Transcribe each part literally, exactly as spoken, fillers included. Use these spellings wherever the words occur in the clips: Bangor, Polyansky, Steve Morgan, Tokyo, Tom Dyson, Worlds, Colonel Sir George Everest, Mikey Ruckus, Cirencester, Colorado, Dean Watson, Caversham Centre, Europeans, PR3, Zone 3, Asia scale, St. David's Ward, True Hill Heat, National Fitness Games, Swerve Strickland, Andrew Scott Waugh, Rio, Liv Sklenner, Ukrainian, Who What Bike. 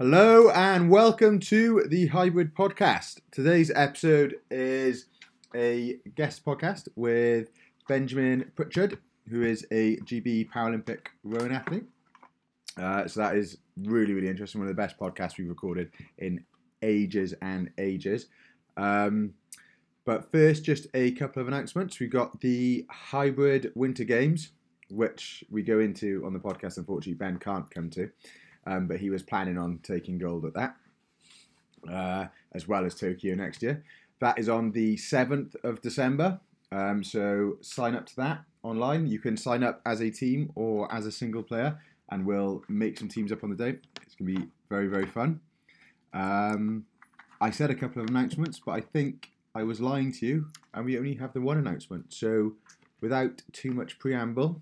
Hello and welcome to the Hybrid Podcast. Today's episode is a guest podcast with Benjamin Pritchard, who is a G B Paralympic rowing athlete. Uh, so that is really, really interesting. One of the best podcasts we've recorded in ages and ages. Um, but first, just a couple of announcements. We've got the Hybrid Winter Games, which we go into on the podcast. Unfortunately, Ben can't come to. Um, but he was planning on taking gold at that, uh, as well as Tokyo next year. That is on the seventh of December, um, so sign up to that online. You can sign up as a team or as a single player, and we'll make some teams up on the day. It's going to be very, very fun. Um, I said a couple of announcements, but I think I was lying to you, and we only have the one announcement. So without too much preamble,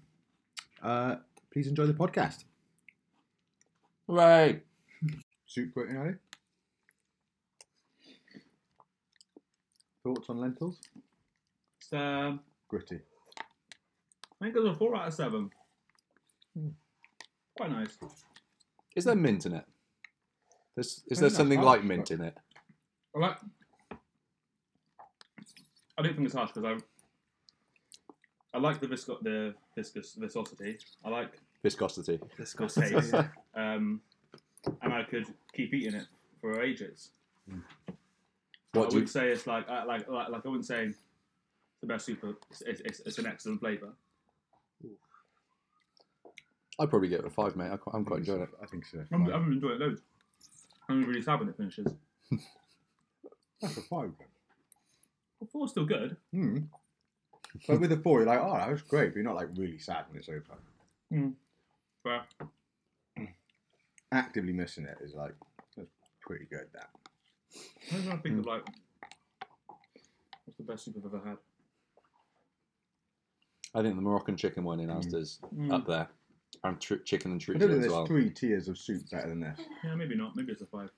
uh, please enjoy the podcast. Right. Soup quoting, are you? Thoughts on lentils? It's, um, Gritty. I think it was a four out of seven. Mm. Quite nice. Is there mint in it? There's, is there something harsh, like mint in it? I, like, I don't think it's harsh because I I like the, visco- the viscous viscosity. I like... Viscosity. Viscosity. Yeah. um, and I could keep eating it for ages. Mm. What I would you... say it's like, uh, like, like, like I wouldn't say the best soup. It's, it's, it's an excellent flavour. I'd probably give it a five, mate. I, I'm quite enjoying so. it. I think so. I'm, I'm gonna enjoy it loads. I'm really sad when it finishes. That's a five. Well, four's still good. Mm. But with a four, you're like, oh, that was great. But you're not like really sad when it's over. Mm. Fair. Actively missing it is like that's pretty good. That. I think mm. of like what's the best soup I've ever had. I think the Moroccan chicken one in Asda's mm. up there, and tr- chicken and truffaut as well. I don't think there's three tiers of soup better than this. Yeah, maybe not. Maybe it's a five.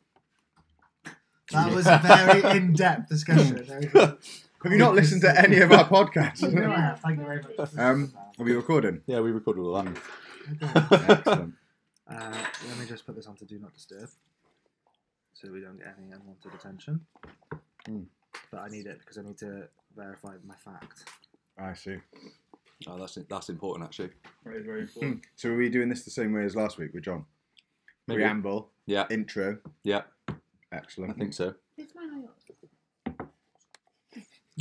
That was a very in-depth discussion. Have you not listened to any of our podcasts? No, I have. Thank you very much. Um, are we recording? Yeah, we recorded all that. Okay. Excellent. Uh, let me just put this on to Do Not Disturb so we don't get any unwanted attention. Mm. But I need it because I need to verify my fact. I see. Oh, that's that's important, actually. That is very important. Mm. So are we doing this the same way as last week with John? Maybe. Preamble. Yeah. Intro. Yeah. Excellent. I think so. It's my eye up.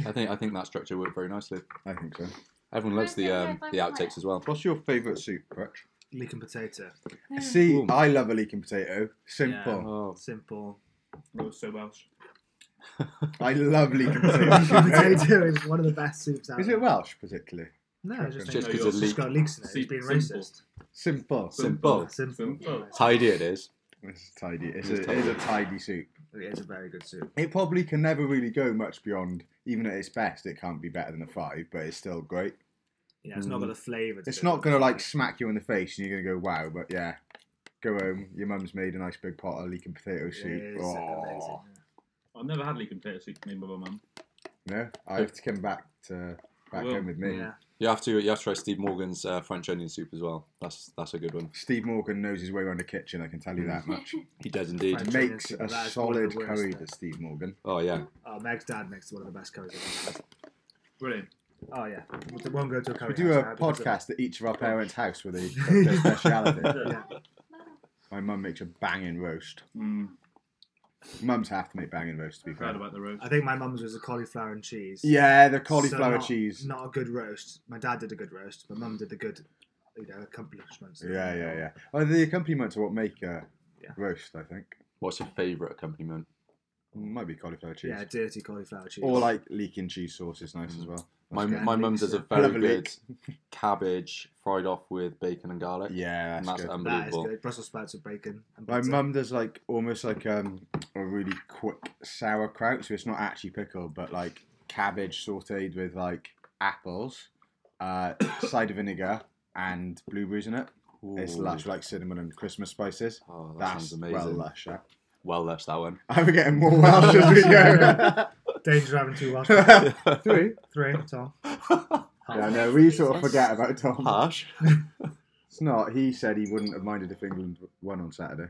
I think I think that structure worked very nicely. I think so. Everyone loves the um, the outtakes as well. What's your favourite soup, Pritch? Leek and potato. Yeah. See, Ooh. I love a leek and potato. Simple. Yeah. Oh. Simple. Oh, so Welsh. I love leek and potato. Leek and potato is one of the best soups out there. Is it Welsh, particularly? No, I just because it's leek. got leeks in it. It's been racist. Simple. Simple. Simple. Simple. Simple. Tidy it is. It's tidy. It's, it's a, tidy. It is a tidy soup. It is a very good soup. It probably can never really go much beyond, even at its best, it can't be better than a five, but it's still great. Yeah, it's mm. not got the flavour. It's not going to like smack you in the face and you're going to go, wow, but yeah, go home. Your mum's made a nice big pot of leek and potato soup. It is amazing. I've never had leek and potato soup made by my mum. No, I have to come back to back well, home with me. Yeah. You have to you have to try Steve Morgan's uh, French onion soup as well. That's that's a good one. Steve Morgan knows his way around the kitchen. I can tell you that much. He does indeed. He makes a solid curry, that Steve Morgan. Oh yeah. Oh, Meg's dad makes one of the best curries I've ever had. Brilliant. Oh yeah. We won't go to a curry. We do a podcast at each of our parents' house with a speciality. Yeah. My mum makes a banging roast. Mm. Mums have to make banging roast, to be fair. About the roast. I think my mum's was a cauliflower and cheese. Yeah, the cauliflower so not, cheese. Not a good roast. My dad did a good roast, but mum did the good, you know, accomplishments. Yeah, yeah, yeah. Oh, the accompaniments are what make a yeah. roast, I think. What's your favourite accompaniment? Might be cauliflower cheese. Yeah, dirty cauliflower cheese. Or like leeking cheese sauce is nice mm. as well. That's my my mum does a very good cabbage fried off with bacon and garlic. Yeah, that's, and that's good. Unbelievable. That is good. Brussels sprouts with bacon. And my mum does like almost like um, a really quick sauerkraut, so it's not actually pickled, but like cabbage sautéed with like apples, uh, cider vinegar, and blueberries in it. Ooh. It's lush, like cinnamon and Christmas spices. Oh, that that's sounds amazing. Well lush. Yeah. Well lush that one. I'm getting more Welsh as we go. Danger having two Welsh. Three. Three, Tom. Yeah, no, we sort of forget about Tom. Harsh. It's not. He said he wouldn't have minded if England won on Saturday.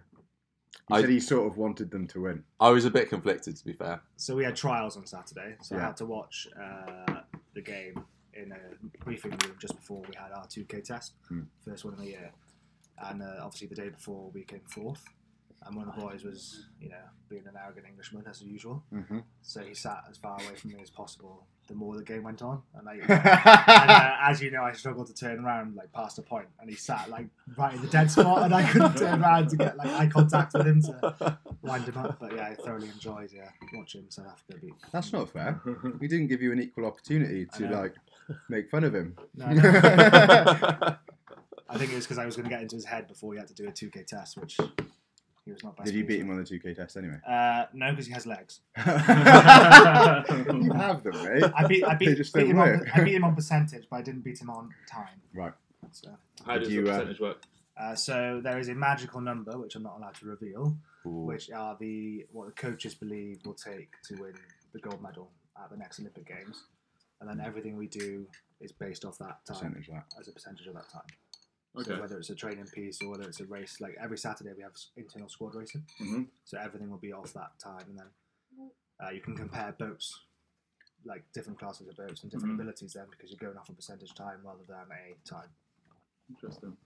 He I, said he sort of wanted them to win. I was a bit conflicted, to be fair. So we had trials on Saturday, so yeah. I had to watch uh, the game in a briefing room just before we had our two K test, hmm. first one of the year. And uh, obviously the day before we came fourth, and one of the boys was, you know, being an arrogant Englishman as usual. Mm-hmm. So he sat as far away from me as possible. The more the game went on, and, like, and uh, as you know, I struggled to turn around like past a point, and he sat like right in the dead spot, and I couldn't turn around to get like eye contact with him to wind him up. But yeah, I thoroughly enjoyed yeah watching South Africa beat. That's not fair. We didn't give you an equal opportunity to like make fun of him. No, no. I think it was because I was going to get into his head before he had to do a two K test, which he was not best. Did you beat him on the two K test anyway? Uh, no, because he has legs. You have them, mate. Eh? I beat, I beat, beat him on, I beat him on percentage, but I didn't beat him on time. Right. So, how does the percentage uh, work? Uh, so there is a magical number, which I'm not allowed to reveal, Ooh. which are the what the coaches believe will take to win the gold medal at the next Olympic Games. And then everything we do is based off that time, percentage, right. as a percentage of that time. Okay. So whether it's a training piece or whether it's a race, like every Saturday we have internal squad racing, mm-hmm. so everything will be off that time, and then uh, you can compare boats, like different classes of boats and different mm-hmm. abilities then, because you're going off a percentage time rather than a time. Interesting. Oh,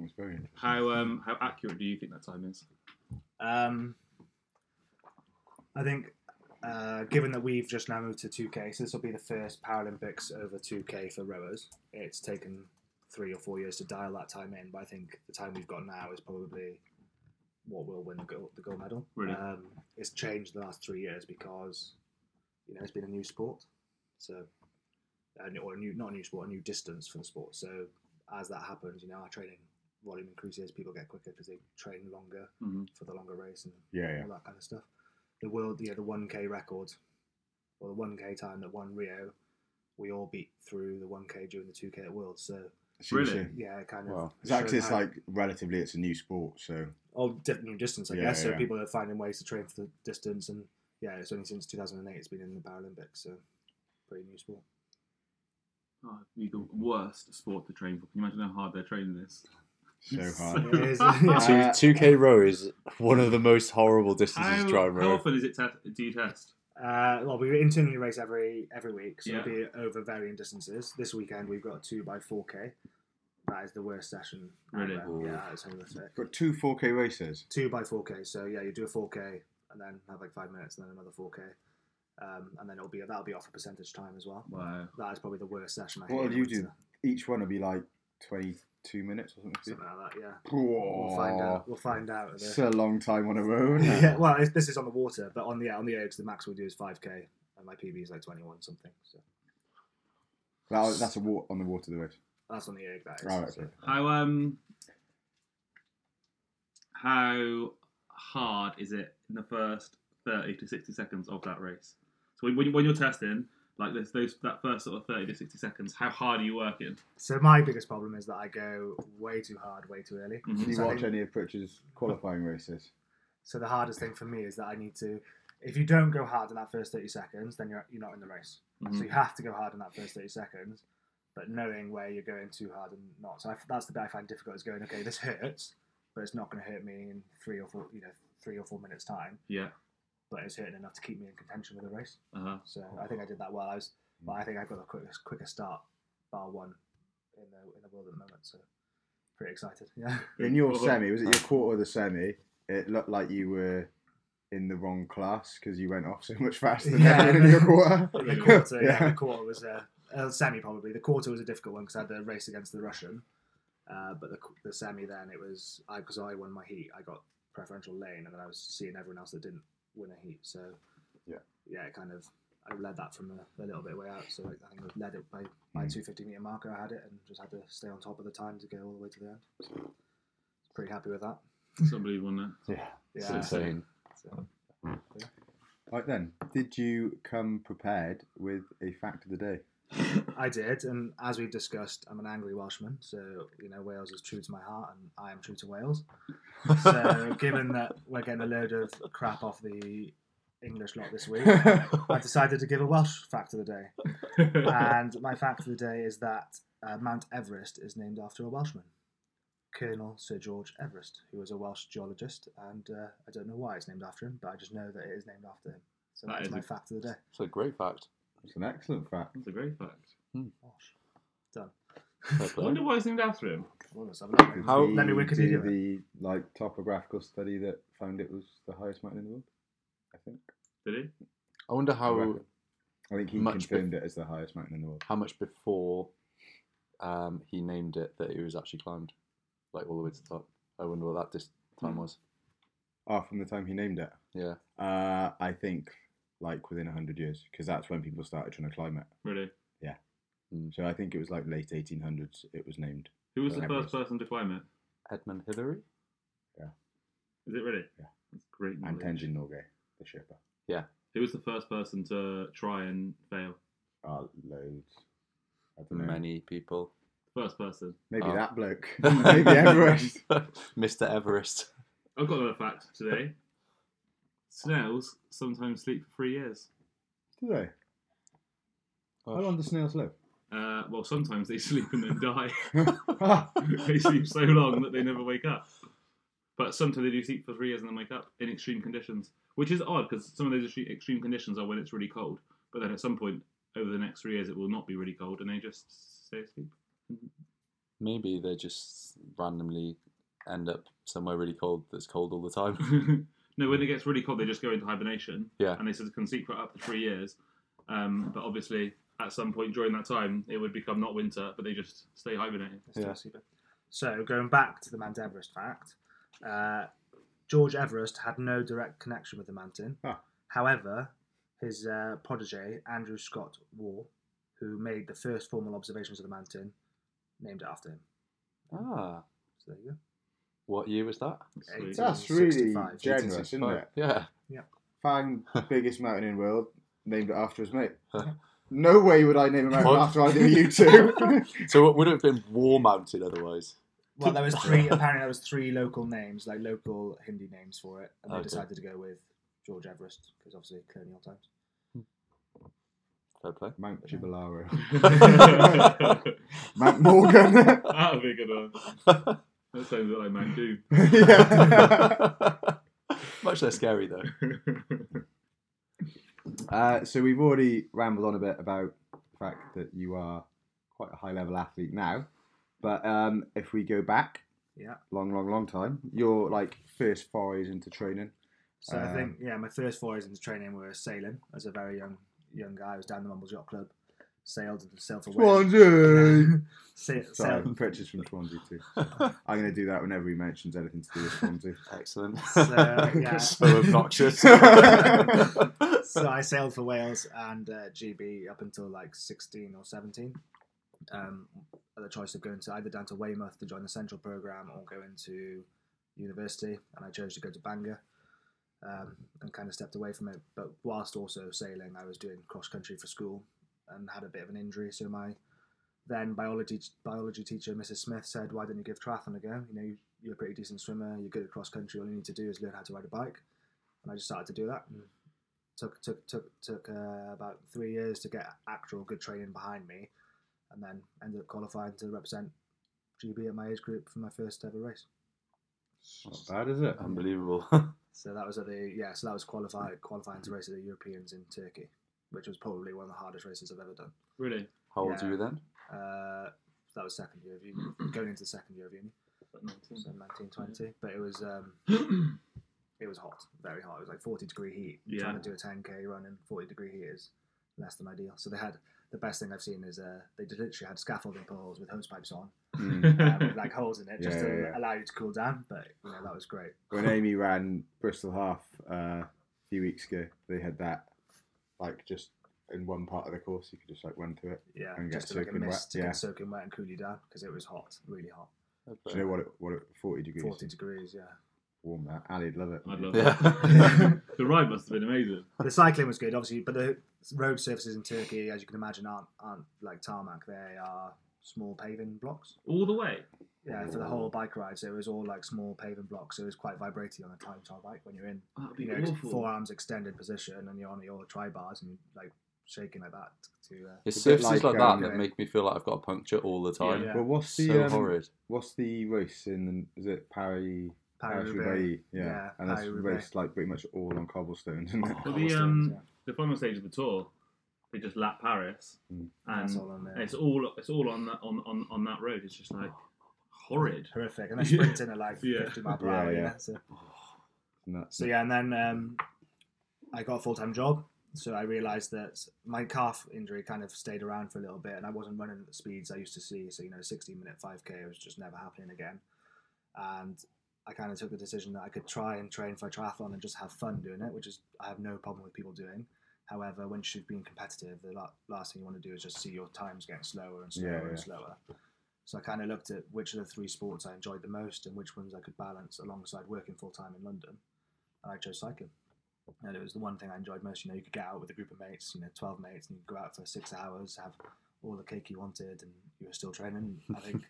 that's very interesting. How um how accurate do you think that time is? Um, I think uh, given that we've just now moved to two K, so this will be the first Paralympics over two K for rowers. It's taken three or four years to dial that time in, but I think the time we've got now is probably what will win the gold, the gold medal. Really? Um, it's changed the last three years because, you know, it's been a new sport, so or a new not a new sport, a new distance for the sport. So as that happens, you know, our training volume increases. People get quicker because they train longer mm-hmm. for the longer race and yeah, yeah. all that kind of stuff. The world, yeah, the one K record or the one K time that won Rio, we all beat through the one K during the two K at Worlds. So. Really? Yeah, kind of. Well, it's actually it's like relatively it's a new sport, so oh, different new distance, I yeah, guess. So yeah. people are finding ways to train for the distance, and yeah, it's only since two thousand eight it's been in the Paralympics, so pretty new sport. Oh, it'd be the worst sport to train for. Can you imagine how hard they're training this? So hard. It is, yeah. Two K row is one of the most horrible distances to try and row. How often is it? Te- do you test? Uh, well, we internally race every every week, so yeah. it'll be over varying distances. This weekend we've got a two by four k. That is the worst session. Really? Yeah, it's horrific. Got two four k races. Two by four k. So yeah, you do a four k and then have like five minutes and then another four k, um, and then it'll be that'll be off a percentage time as well. Wow. That is probably the worst session. I What do you do? Each one will be like twenty. Two minutes or something. Something like that, yeah. Aww. We'll find out. We'll find out. It's a long time on a road. Yeah. Well, it's, this is on the water, but on the yeah, on the edge, the max we'll do is five k, and my P B is like twenty-one something. So that, that's a wa- on the water the race. That's on the edge. That is. Right, okay. How um, how hard is it in the first thirty to sixty seconds of that race? So when when you're testing. Like those, those, that first sort of thirty to sixty seconds. How hard are you working? So my biggest problem is that I go way too hard, way too early. Mm-hmm. Did you so watch think, any of Pritchard's qualifying races? So the hardest thing for me is that I need to. If you don't go hard in that first thirty seconds, then you're you're not in the race. Mm-hmm. So you have to go hard in that first thirty seconds, but knowing where you're going too hard and not. So I, that's the bit I find difficult is going. Okay, this hurts, but it's not going to hurt me in three or four, you know, three or four minutes time. Yeah. But it's hurting enough to keep me in contention with the race. Uh-huh. So I think I did that well. I was, well, I think I got a quicker, quicker start, bar one, in the in the world at the moment. So pretty excited. Yeah. In your semi, was it your quarter of the semi? It looked like you were in the wrong class because you went off so much faster than yeah. in your quarter. The quarter, yeah. yeah. The quarter was a uh, semi probably. The quarter was a difficult one because I had the race against the Russian. Uh, but the the semi then it was I because I won my heat. I got preferential lane, and then I was seeing everyone else that didn't. Winner heat, so yeah, yeah, kind of. I led that from a, a little bit way out, so like, I think I led it by my two fifty meter marker. I had it and just had to stay on top of the time to go all the way to the end. So, pretty happy with that. It's unbelievable, isn't it? Yeah, it's yeah. insane. So, yeah. Right then, did you come prepared with a fact of the day? I did, and as we've discussed, I'm an angry Welshman, so you know Wales is true to my heart, and I am true to Wales. So, given that we're getting a load of crap off the English lot this week, I decided to give a Welsh fact of the day. And my fact of the day is that uh, Mount Everest is named after a Welshman. Colonel Sir George Everest, who was a Welsh geologist, and uh, I don't know why it's named after him, but I just know that it is named after him. So that that's my a, fact of the day. It's a great fact. It's an excellent fact. It's a great fact. Hmm. Gosh. Done. I wonder why it's named after him. How let me Wikipedia the like topographical study that found it was the highest mountain in the world. I think. Did he? I wonder how. I think he confirmed be- it as the highest mountain in the world. How much before um, he named it that it was actually climbed, like all the way to the top. I wonder what that dis- time was. Ah, oh, from the time he named it. Yeah. Uh, I think like within a hundred years, because that's when people started trying to climb it. Really? Yeah. Mm. So I think it was like late eighteen hundreds. It was named. Who was the Everest. First person to climb it? Edmund Hillary. Yeah. Is it really? Yeah. That's great knowledge. And Tenzin Norgay, the Sherpa. Yeah. Who was the first person to try and fail? Ah, oh, loads. I don't know. Many people. First person. Maybe oh. that bloke. Maybe Everest. Mister Everest. I've got another fact today. Snails sometimes sleep for three years. Do they? Gosh. How long do snails live? Uh, well, sometimes they sleep and then die. They sleep so long that they never wake up. But sometimes they do sleep for three years and then wake up in extreme conditions, which is odd because some of those extreme conditions are when it's really cold. But then at some point over the next three years, it will not be really cold, and they just stay asleep. Maybe they just randomly end up somewhere really cold that's cold all the time. No, when it gets really cold, they just go into hibernation. Yeah, and they sort of can sleep for up to three years. Um, but obviously, at some point during that time, it would become not winter, but they just stay hibernating. Yeah. So, going back to the Mount Everest fact, uh, George Everest had no direct connection with the mountain. Huh. However, his uh, protege, Andrew Scott Waugh, who made the first formal observations of the mountain, named it after him. Ah. So, there you go. What year was that? That's really generous, isn't it? Yeah. Yeah. Fang, biggest mountain in the world, named it after his mate. Yeah. No way would I name a mountain after I knew you two. So it would have been War Mountain otherwise. Well, there was three. Apparently, there was three local names, like local Hindi names for it, and they okay. decided to go with George Everest because obviously colonial times. Fair play. Mount Chibularo. Mount Morgan. That would be a good one. That sounds like Mount Doom. Yeah. Much less scary though. Uh, so we've already rambled on a bit about the fact that you are quite a high-level athlete now, but um, if we go back, yeah, long, long, long time, your like first forays into training. So um, I think yeah, my first forays into training were sailing as a very young young guy. I was down the Mumbles Yacht Club, sailed sailed for Swansea. Sail, Sorry, sailed. Pritchard's from Swansea too. I'm going to do that whenever he mentions anything to do with Swansea. Excellent. So, yeah. So obnoxious. So I sailed for Wales and uh, G B up until like sixteen or seventeen. Um, I had the choice of going to either down to Weymouth to join the Central Programme or going to university, and I chose to go to Bangor um, and kind of stepped away from it. But whilst also sailing, I was doing cross country for school and had a bit of an injury. So my then biology biology teacher, Missus Smith, said, "Why don't you give triathlon a go? You know, you, you're a pretty decent swimmer. You're good at cross country. All you need to do is learn how to ride a bike." And I just started to do that. Mm. Took took took took uh, about three years to get actual good training behind me, and then ended up qualifying to represent G B at my age group for my first ever race. Not bad, is it? Unbelievable. So that was at the yeah. So that was qualified qualifying to race at the Europeans in Turkey, which was probably one of the hardest races I've ever done. Really? How old were yeah. you then? Uh, that was second year of uni. Going into the second year of uni. So nineteen, twenty. Yeah. But it was. Um, It was hot, very hot. It was like forty degree heat. Yeah. Trying to do a ten K run in forty degree heat is less than ideal. So they had, the best thing I've seen is uh, they literally had scaffolding poles with hose pipes on, mm. um, with like holes in it yeah, just to yeah, yeah. allow you to cool down. But you know, that was great. When Amy ran Bristol Half uh, a few weeks ago, they had that like just in one part of the course, you could just like run through it. Yeah, and just get like a mist to yeah. get soaking wet and cool you down because it was hot, really hot. Do you know what it, what it, forty degrees? forty degrees, yeah. Warm that. Ali'd love it. I'd love yeah. it. The ride must have been amazing. The cycling was good, obviously, but the road surfaces in Turkey, as you can imagine, aren't aren't like tarmac. They are small paving blocks. All the way? Yeah, oh. for the whole bike ride. So it was all like small paving blocks. So it was quite vibrating on a time trial bike when you're in you know, forearms extended position and you're on your tri bars and you're like shaking like that to. Uh, it's surfaces like, like that um, that make me feel like I've got a puncture all the time. Yeah, yeah. Well, what's the so um, horrid? What's the race in? Is it Paris? Paris-Roubaix, yeah. yeah, and it's raced like pretty much all on cobblestones. Isn't it? Oh, the um, yeah. the final stage of the tour, they just lap Paris, mm. and all on there. it's all it's all on that on, on, on that road. It's just like horrid, horrific, and they're sprinting at like yeah. fifty miles per hour. Yeah, yeah. yeah so. so yeah, and then um, I got a full time job, so I realised that my calf injury kind of stayed around for a little bit, and I wasn't running at the speeds I used to see. So you know, sixteen minute five k was just never happening again, and I kind of took the decision that I could try and train for a triathlon and just have fun doing it, which is I have no problem with people doing. However, once you've been competitive, the last thing you want to do is just see your times getting slower and slower yeah, yeah. and slower. So I kind of looked at which of the three sports I enjoyed the most and which ones I could balance alongside working full-time in London. And I chose cycling. And it was the one thing I enjoyed most. You know, you could get out with a group of mates, you know, twelve mates, and you could go out for six hours, have all the cake you wanted, and you were still training, I think.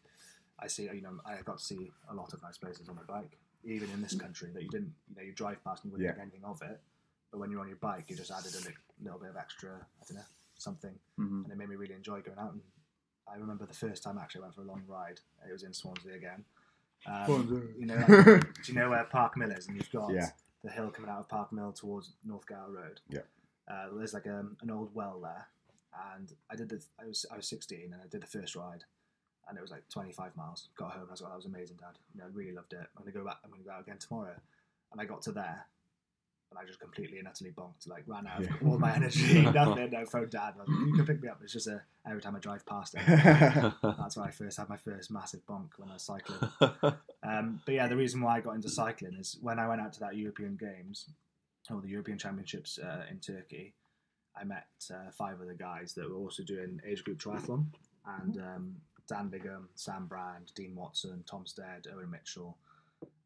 I see, you know, I got to see a lot of nice places on my bike, even in this country that you didn't, you know, you drive past and you wouldn't yeah. think anything of it. But when you're on your bike, you just added a li- little bit of extra, I don't know, something. Mm-hmm. And it made me really enjoy going out. And I remember the first time I actually went for a long ride. It was in Swansea again. Um, Swansea. You know, like, do you know where Park Mill is? And you've got yeah. the hill coming out of Park Mill towards North Gower Road. Yeah. Uh, there's like a, an old well there. And I did the, I was, I was sixteen and I did the first ride. And it was like twenty-five miles. Got home and I was like, "That was amazing, Dad. You know, I really loved it. I'm gonna go back. I'm gonna go out again tomorrow." And I got to there, and I just completely and utterly bonked. Like ran out of yeah. all my energy. Nothing. No phone, Dad. Like, you can pick me up. It's just a every time I drive past it. That's where I first had my first massive bonk when I was cycling. Um, but yeah, the reason why I got into cycling is when I went out to that European Games or the European Championships uh, in Turkey, I met uh, five other guys that were also doing age group triathlon and. Um, Dan Bigham, Sam Brand, Dean Watson, Tom Stead, Owen Mitchell,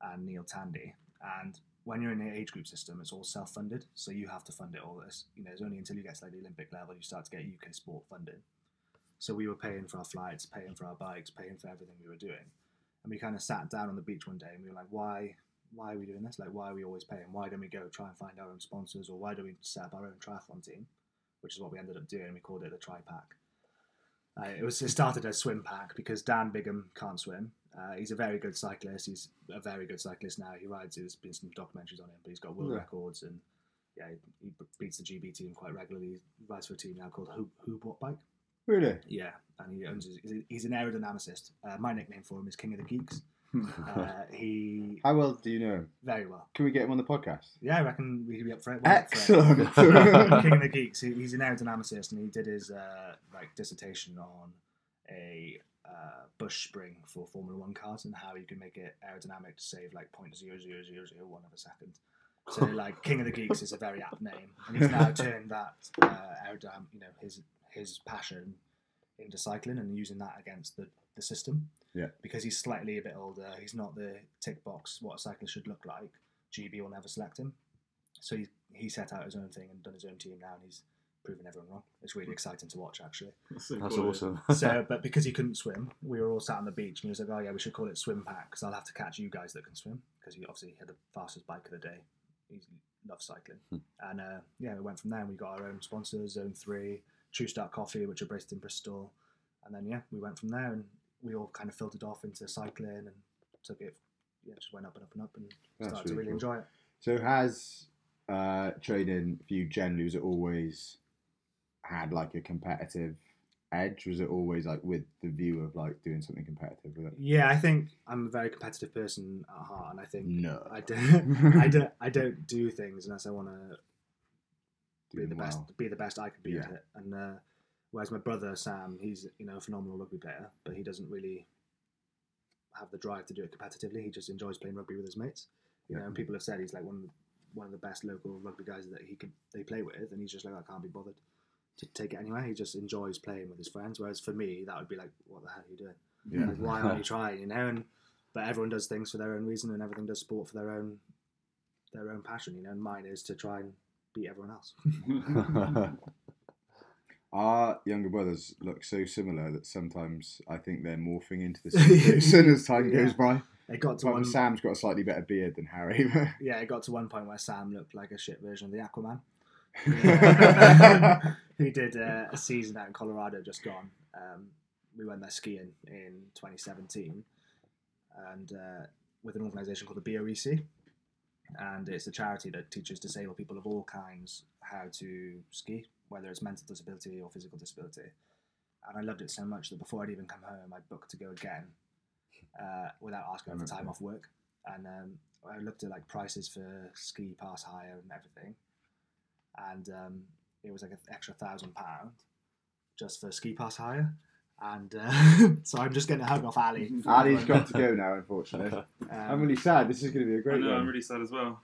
and Neil Tandy. And when you're in the age group system, it's all self-funded, so you have to fund it all. It's, you know, it's only until you get to like the Olympic level you start to get U K sport funding. So we were paying for our flights, paying for our bikes, paying for everything we were doing. And we kind of sat down on the beach one day and we were like, why, why are we doing this? Like, why are we always paying? Why don't we go try and find our own sponsors, or why don't we set up our own triathlon team? Which is what we ended up doing. We called it the Tri-Pack. Uh, it was it started as Swim Pack because Dan Bigham can't swim. Uh, he's a very good cyclist. He's a very good cyclist now. He rides. There's been some documentaries on him, but he's got world yeah. records and yeah, he, he beats the G B team quite regularly. He rides for a team now called Who Who What Bike. Really? Yeah, and he owns. His, he's an aerodynamicist. Uh, my nickname for him is King of the Geeks. Uh, he. How well do you know him? Very well. Can we get him on the podcast? Yeah, I reckon we could be up for it. We're Excellent. For it. King of the Geeks. He, he's an aerodynamicist, and he did his uh, like dissertation on a uh, bush spring for Formula One cars and how you can make it aerodynamic to save like point zero zero zero zero one of a second. So like King of the Geeks is a very apt name, and he's now turned that uh, aerodynam, you know, his his passion into cycling and using that against the, the system. Yeah, because he's slightly a bit older. He's not the tick box what a cyclist should look like. G B will never select him, so he he set out his own thing and done his own team now, and he's proven everyone wrong. It's really exciting to watch, actually. That's, That's cool. awesome. So, but because he couldn't swim, we were all sat on the beach, and he was like, "Oh yeah, we should call it Swim Pack because I'll have to catch you guys that can swim." Because he obviously had the fastest bike of the day. He loves cycling, hmm. and uh, yeah, we went from there. And we got our own sponsors, Zone Three, True Start Coffee, which are based in Bristol, and then yeah, we went from there and. We all kind of filtered off into cycling and took it, yeah, just went up and up and up and That's started really to really cool. enjoy it. So has uh, training for you generally, was it always had like a competitive edge? Was it always like with the view of like doing something competitive? With it? Yeah, I think I'm a very competitive person at heart, and I think no. I don't, I don't, I don't do things unless I want to be the well. best, be the best I could be yeah. at it, and. Uh, Whereas my brother, Sam, he's, you know, a phenomenal rugby player, but he doesn't really have the drive to do it competitively. He just enjoys playing rugby with his mates. You yeah. know, and people have said he's like one of the, one of the best local rugby guys that he could they play with, and he's just like, I can't be bothered to take it anywhere. He just enjoys playing with his friends. Whereas for me, that would be like, what the hell are you doing? Yeah. Like, why aren't you trying? You know, and but everyone does things for their own reason, and everything does sport for their own their own passion. You know, and mine is to try and beat everyone else. Our younger brothers look so similar that sometimes I think they're morphing into the same person as time yeah. goes by. It got to one... Sam's got a slightly better beard than Harry. But... Yeah, it got to one point where Sam looked like a shit version of the Aquaman. who did uh, a season out in Colorado just gone. Um, we went there skiing in twenty seventeen, and uh, with an organisation called the B O E C, and it's a charity that teaches disabled people of all kinds how to ski, whether it's mental disability or physical disability. And I loved it so much that before I'd even come home, I booked to go again uh, without asking for time off work. And um, I looked at like prices for ski pass hire and everything, and um, it was like an extra thousand pound just for ski pass hire. And uh, so I'm just going to hug off Ali. Ali's got to go now, unfortunately. um, I'm really sad. This is going to be a great I know, one. I'm really sad as well.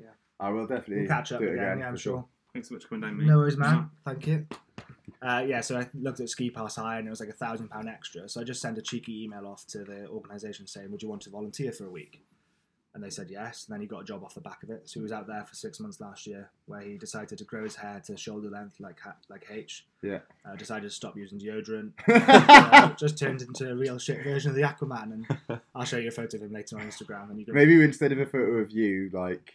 Yeah, I will definitely we'll catch up again. again yeah, I'm sure. sure. Thanks so much for coming down, mate. No worries, man. Thank you. Uh, yeah, so I looked at ski pass hire, and it was like a thousand pound extra. So I just sent a cheeky email off to the organisation saying, "Would you want to volunteer for a week?" And they said yes. And then he got a job off the back of it. So he was out there for six months last year, where he decided to grow his hair to shoulder length, like like H. Yeah. Uh, decided to stop using deodorant. uh, just turned into a real shit version of the Aquaman. And I'll show you a photo of him later on Instagram. And you can... maybe instead of a photo of you, like,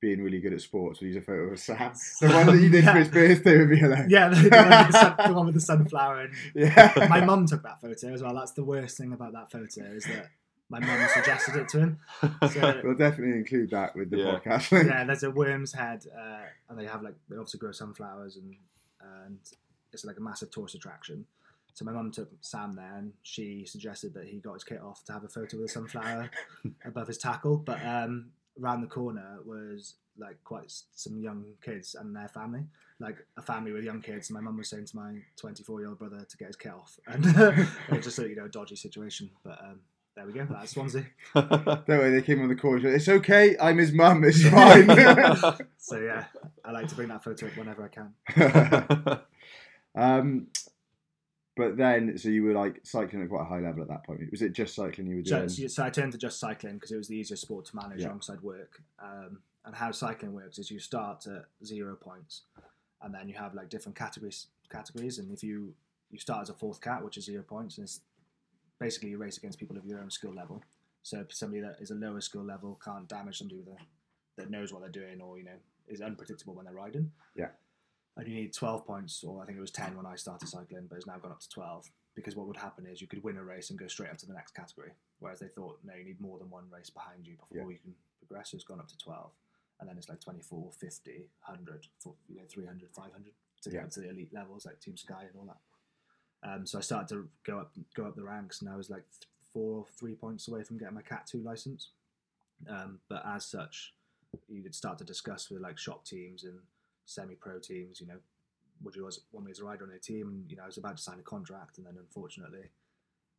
being really good at sports, we'll use a photo of Sam. The one that you did yeah. for his birthday would be hilarious. Yeah, the, the, one, with the, sun, the one with the sunflower. And yeah. My mum took that photo as well. That's the worst thing about that photo is that my mum suggested it to him. So, we'll definitely include that with the yeah. podcast. Link. Yeah, there's a worm's head, uh, and they have like they obviously grow sunflowers, and and it's like a massive tourist attraction. So my mum took Sam there, and she suggested that he got his kit off to have a photo with a sunflower above his tackle. But um, around the corner was like quite some young kids and their family, like a family with young kids. And my mum was saying to my twenty-four-year-old brother to get his kit off, and it's just a, you know, dodgy situation, but. Um, There we go, that's Swansea. Don't worry, they came on the corner. It's okay, I'm his mum, it's fine. So yeah, I like to bring that photo up whenever I can. um, but then, so you were like cycling at quite a high level at that point. Was it just cycling you were doing? So, so I turned to just cycling because it was the easiest sport to manage yeah. alongside work. Um, and how cycling works is you start at zero points, and then you have like different categories. Categories, and if you you start as a fourth cat, which is zero points, and it's basically you race against people of your own skill level. So somebody that is a lower skill level can't damage somebody with a, that knows what they're doing, or, you know, is unpredictable when they're riding. Yeah. And you need twelve points, or I think it was ten when I started cycling, but it's now gone up to twelve, because what would happen is you could win a race and go straight up to the next category, whereas they thought, no, you need more than one race behind you before yeah. you can progress, so it's gone up to twelve. And then it's like twenty-four, fifty, one hundred, you know, three hundred, five hundred to get yeah. up to the elite levels, like Team Sky and all that. Um, so I started to go up, go up the ranks, and I was like th- four, or three points away from getting my Cat Two license. Um, but as such, you could start to discuss with like shop teams and semi-pro teams. You know, would you want me as a rider on their team? And, you know, I was about to sign a contract, and then unfortunately,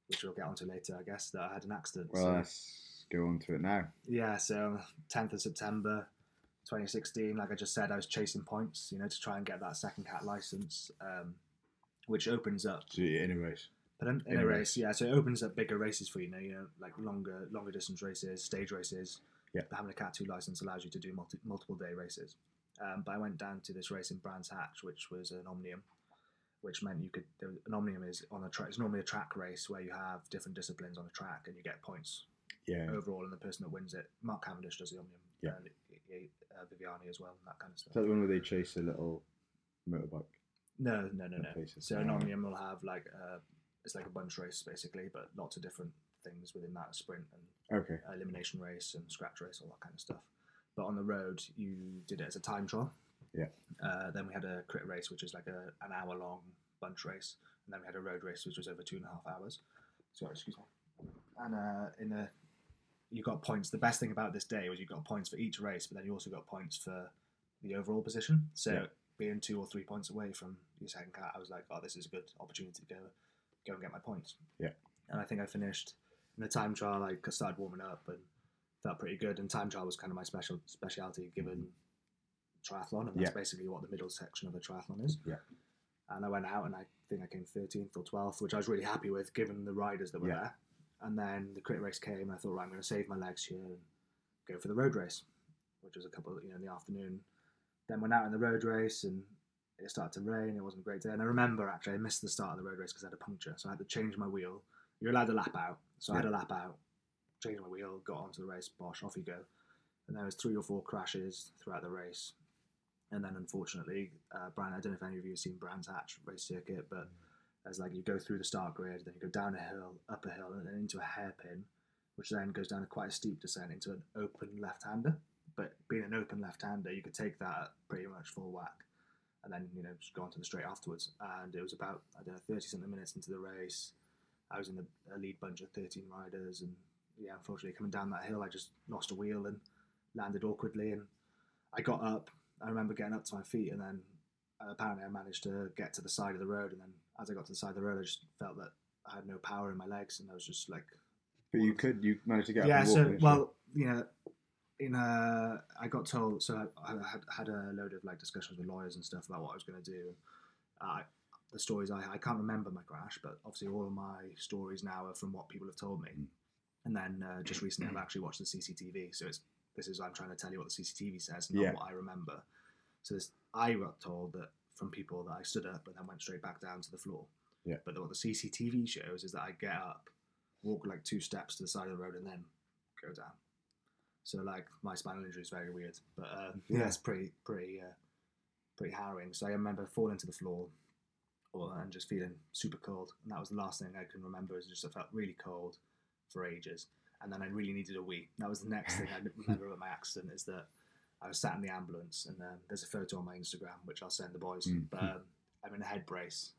which we'll get onto later, I guess, that I had an accident. Well, so, let's go on to it now. Yeah. So tenth of September, twenty sixteen. Like I just said, I was chasing points, you know, to try and get that second Cat license. Um, Which opens up. So yeah, in a race. But in, in, in a race, race, yeah. So it opens up bigger races for you know, you know, like longer, longer distance races, stage races. Yeah. But having a Cat Two license allows you to do multi, multiple day races. Um, but I went down to this race in Brands Hatch, which was an omnium, which meant you could. An omnium is on a track. It's normally a track race where you have different disciplines on a track and you get points. Yeah. Overall, and the person that wins it, Mark Cavendish does the omnium. Yeah. And uh, Viviani as well, and that kind of stuff. Is that the one where they chase a little motorbike? No, no, no, no. So an omnium will have like a, it's like a bunch race basically, but lots of different things within that, sprint and okay. elimination race and scratch race, all that kind of stuff. But on the road, you did it as a time trial. Yeah. Uh, then we had a crit race, which is like a an hour long bunch race, and then we had a road race, which was over two and a half hours. Sorry, excuse me. And uh, in the you got points. The best thing about this day was you got points for each race, but then you also got points for the overall position. So. Yeah. Being two or three points away from your second cat, I was like, "Oh, this is a good opportunity to go, go and get my points." Yeah. And I think I finished in the time trial. I started warming up and felt pretty good. And time trial was kind of my special speciality, given triathlon, and that's yeah. basically what the middle section of a triathlon is. Yeah. And I went out, and I think I came thirteenth or twelfth, which I was really happy with, given the riders that were yeah. there. And then the crit race came, and I thought, right, I'm going to save my legs here and go for the road race, which was a couple, you know, in the afternoon. Then went out in the road race, and it started to rain. It wasn't a great day. And I remember, actually, I missed the start of the road race because I had a puncture. So I had to change my wheel. You're allowed to lap out. So yeah. I had a lap out, changed my wheel, got onto the race, bosh, off you go. And there was three or four crashes throughout the race. And then unfortunately, uh, Brian, I don't know if any of you have seen Brands Hatch race circuit, but mm. as like you go through the start grid, then you go down a hill, up a hill, and then into a hairpin, which then goes down a quite a steep descent into an open left-hander. But being an open left-hander, you could take that pretty much full whack, and then, you know, just go onto the straight afterwards. And it was about, I don't know, thirty-something minutes into the race. I was in the a lead bunch of thirteen riders, and yeah, unfortunately, coming down that hill, I just lost a wheel and landed awkwardly, and I got up. I remember getting up to my feet, and then uh, apparently I managed to get to the side of the road, and then as I got to the side of the road, I just felt that I had no power in my legs, and I was just like... But you could, you managed to get yeah, up and walk, so, didn't you? Well, you know, in a, I got told, so I, I had had a load of like discussions with lawyers and stuff about what I was going to do. Uh, the stories, I, I can't remember my crash, but obviously all of my stories now are from what people have told me. And then uh, just recently I've actually watched the C C T V, so it's This is I'm trying to tell you what the C C T V says, not yeah. what I remember. So this, I got told that from people that I stood up and then went straight back down to the floor. Yeah. But what the C C T V shows is that I get up, walk like two steps to the side of the road, and then go down. So like my spinal injury is very weird, but um, yeah, it's pretty, pretty, uh, pretty harrowing. So I remember falling to the floor, or and just feeling super cold, and that was the last thing I can remember. Is just I felt really cold for ages. And then I really needed a wee. That was the next thing I remember about my accident, is that I was sat in the ambulance, and um, there's a photo on my Instagram, which I'll send the boys. Mm-hmm. But um, I'm in a head brace,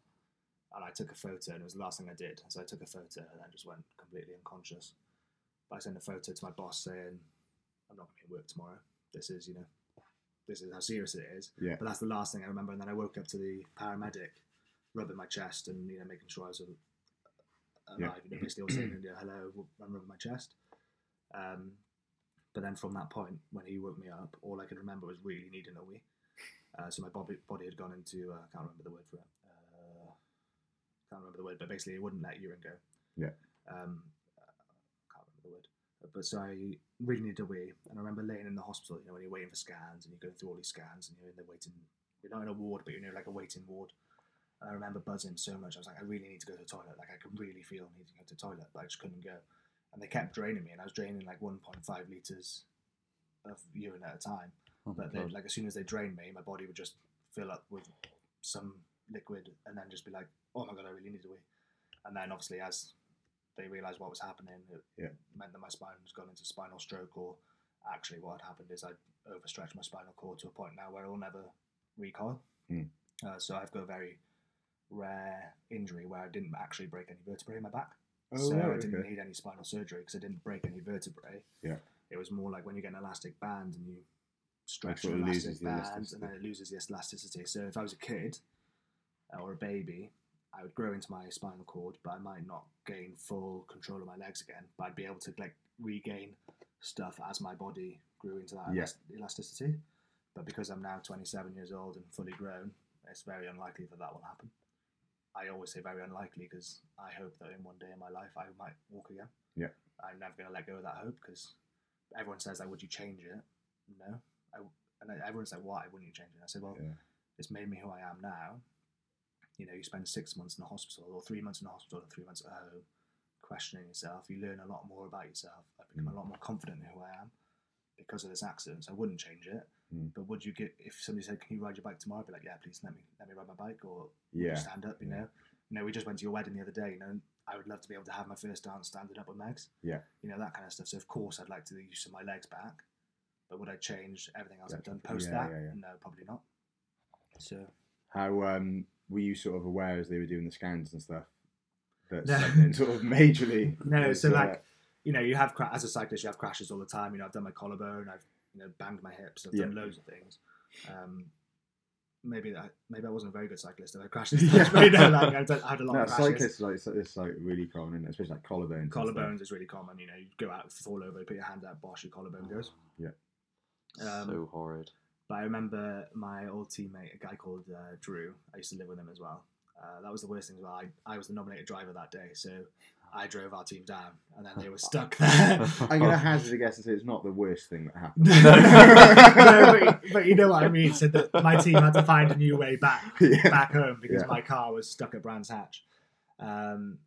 and I took a photo, and it was the last thing I did. So I took a photo, and then just went completely unconscious. But I sent a photo to my boss saying, I'm not going to be at work tomorrow. This is, you know, this is how serious it is. Yeah. But that's the last thing I remember. And then I woke up to the paramedic rubbing my chest and, you know, making sure I was a alive, yeah. you know, basically all saying, you know, hello, I'm rubbing my chest. Um, but then from that point, when he woke me up, all I could remember was really needing a wee. Uh, so my body, body had gone into, uh, I can't remember the word for it, uh, can't remember the word, but basically it wouldn't let urine go. Yeah. Um, I can't remember the word. But so I really needed a wee, and I remember laying in the hospital, you know, when you're waiting for scans, and you're going through all these scans, and you're in the waiting, you're not in a ward, but you're in like a waiting ward. I remember buzzing so much. I was like, I really need to go to the toilet. Like, I could really feel I need to go to the toilet, but I just couldn't go. And they kept draining me, and I was draining like one point five litres of urine at a time. Oh, but they, like, as soon as they drained me, my body would just fill up with some liquid and then just be like, oh my God, I really need a wee. And then obviously as they realised what was happening, it yeah. meant that my spine was gone into spinal stroke, or actually what had happened is I overstretched my spinal cord to a point now where it will never recoil. Mm. Uh, so I've got a very... rare injury where I didn't actually break any vertebrae in my back. Oh, so right, I didn't okay. need any spinal surgery because I didn't break any vertebrae. Yeah. It was more like when you get an elastic band and you stretch the elastic band and then it loses the elasticity. So if I was a kid or a baby, I would grow into my spinal cord, but I might not gain full control of my legs again, but I'd be able to like regain stuff as my body grew into that yeah. elasticity. But because I'm now twenty-seven years old and fully grown, it's very unlikely that that will happen. I always say very unlikely because I hope that in one day in my life I might walk again. Yeah, I'm never going to let go of that hope because everyone says, like, would you change it? No. I, and everyone's like, why wouldn't you change it? I said, well, yeah. it's made me who I am now. You know, you spend six months in the hospital or three months in the hospital and three months at home questioning yourself. You learn a lot more about yourself. I've become mm. a lot more confident in who I am because of this accident. So I wouldn't change it. Mm. But would you get if somebody said, "Can you ride your bike tomorrow?" I'd be like, "Yeah, please let me let me ride my bike," or yeah. stand up. You yeah. know, you know, we just went to your wedding the other day. You know, I would love to be able to have my first dance standing up with Megs. Yeah, you know that kind of stuff. So of course, I'd like to do use of my legs back. But would I change everything else yeah. I've done post yeah, that? Yeah, yeah. No, probably not. So, how um, were you sort of aware as they were doing the scans and stuff that no. something sort of majorly? No, so like that. You know, you have cra- as a cyclist, you have crashes all the time. You know, I've done my collarbone. I've You know, banged my hips. I've yeah. done loads of things. Um, maybe that. Maybe I wasn't a very good cyclist. If I crashed this time, yeah. you know, like, I've done, I had a lot no, of crashes. Cyclists, like, it's, it's like really common, isn't it? Especially like collarbones. Collarbones is really common. You know, you go out, fall over, you put your hand out, bosh, your collarbone goes. Yeah. Um, so horrid. But I remember my old teammate, a guy called uh, Drew. I used to live with him as well. Uh, that was the worst thing as well. I, I was the nominated driver that day, so I drove our team down, and then they were stuck there. I'm going to hazard a guess and say it's not the worst thing that happened. no, but, but you know what I mean. So that my team had to find a new way back yeah. back home because yeah. my car was stuck at Brands Hatch. Um,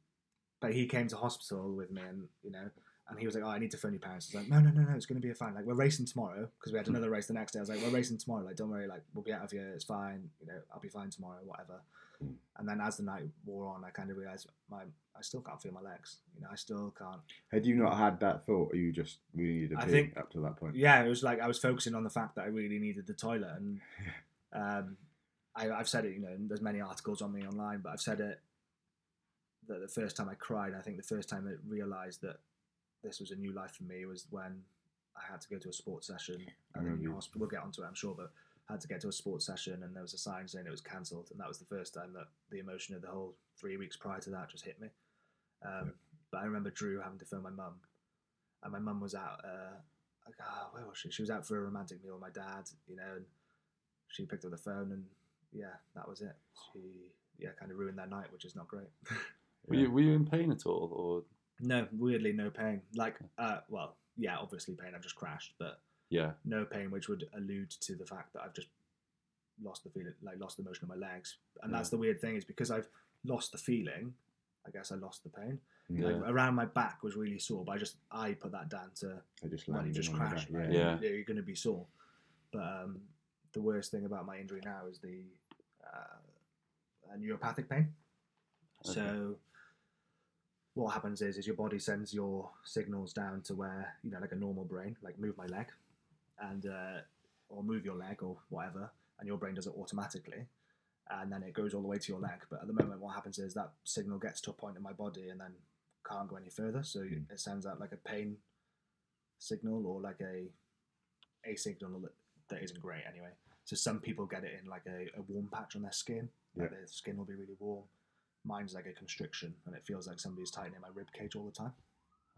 but he came to hospital with me, and you know, And he was like, oh, I need to phone your parents. I was like, no, no, no, no, it's going to be fine. Like, we're racing tomorrow, because we had another race the next day. I was like, we're racing tomorrow. Like, don't worry, like, we'll be out of here. It's fine. You know, I'll be fine tomorrow, whatever. Mm. And then as the night wore on, I kind of realised my I still can't feel my legs. You know, I still can't. Had you not had that thought, or you just really needed a pee up to that point? Yeah, it was like I was focusing on the fact that I really needed the toilet. And um, I, I've said it, you know, there's many articles on me online, but I've said it that the first time I cried, I think the first time I realised that this was a new life for me was when I had to go to a sports session at the new hospital. We'll get onto it, I'm sure, but I had to get to a sports session and there was a sign saying it was cancelled, and that was the first time that the emotion of the whole three weeks prior to that just hit me. Um, yeah. But I remember Drew having to phone my mum, and my mum was out, uh, like, oh, where was she? She was out for a romantic meal with my dad, you know, and she picked up the phone, and yeah, that was it. She, yeah, kind of ruined that night, which is not great. Yeah. Were you were you in pain at all, or...? No, weirdly, no pain. Like, uh, well, yeah, obviously pain. I've just crashed, but yeah, no pain, which would allude to the fact that I've just lost the feeling, like lost the motion of my legs. And yeah. That's the weird thing is because I've lost the feeling, I guess I lost the pain. Yeah. Like around my back was really sore, but I just I put that down to I just when you just crashed. Right? Yeah. yeah, you're going to be sore. But um, the worst thing about my injury now is the uh, neuropathic pain. Okay. So. What happens is, is your body sends your signals down to where, you know, like a normal brain, like move my leg, and uh, or move your leg or whatever, and your brain does it automatically, and then it goes all the way to your leg. But at the moment, what happens is that signal gets to a point in my body and then can't go any further, so mm. it sends out like a pain signal or like a a signal that, that isn't great anyway. So some people get it in like a, a warm patch on their skin, yeah. like their skin will be really warm. Mine's like a constriction, and it feels like somebody's tightening my rib cage all the time.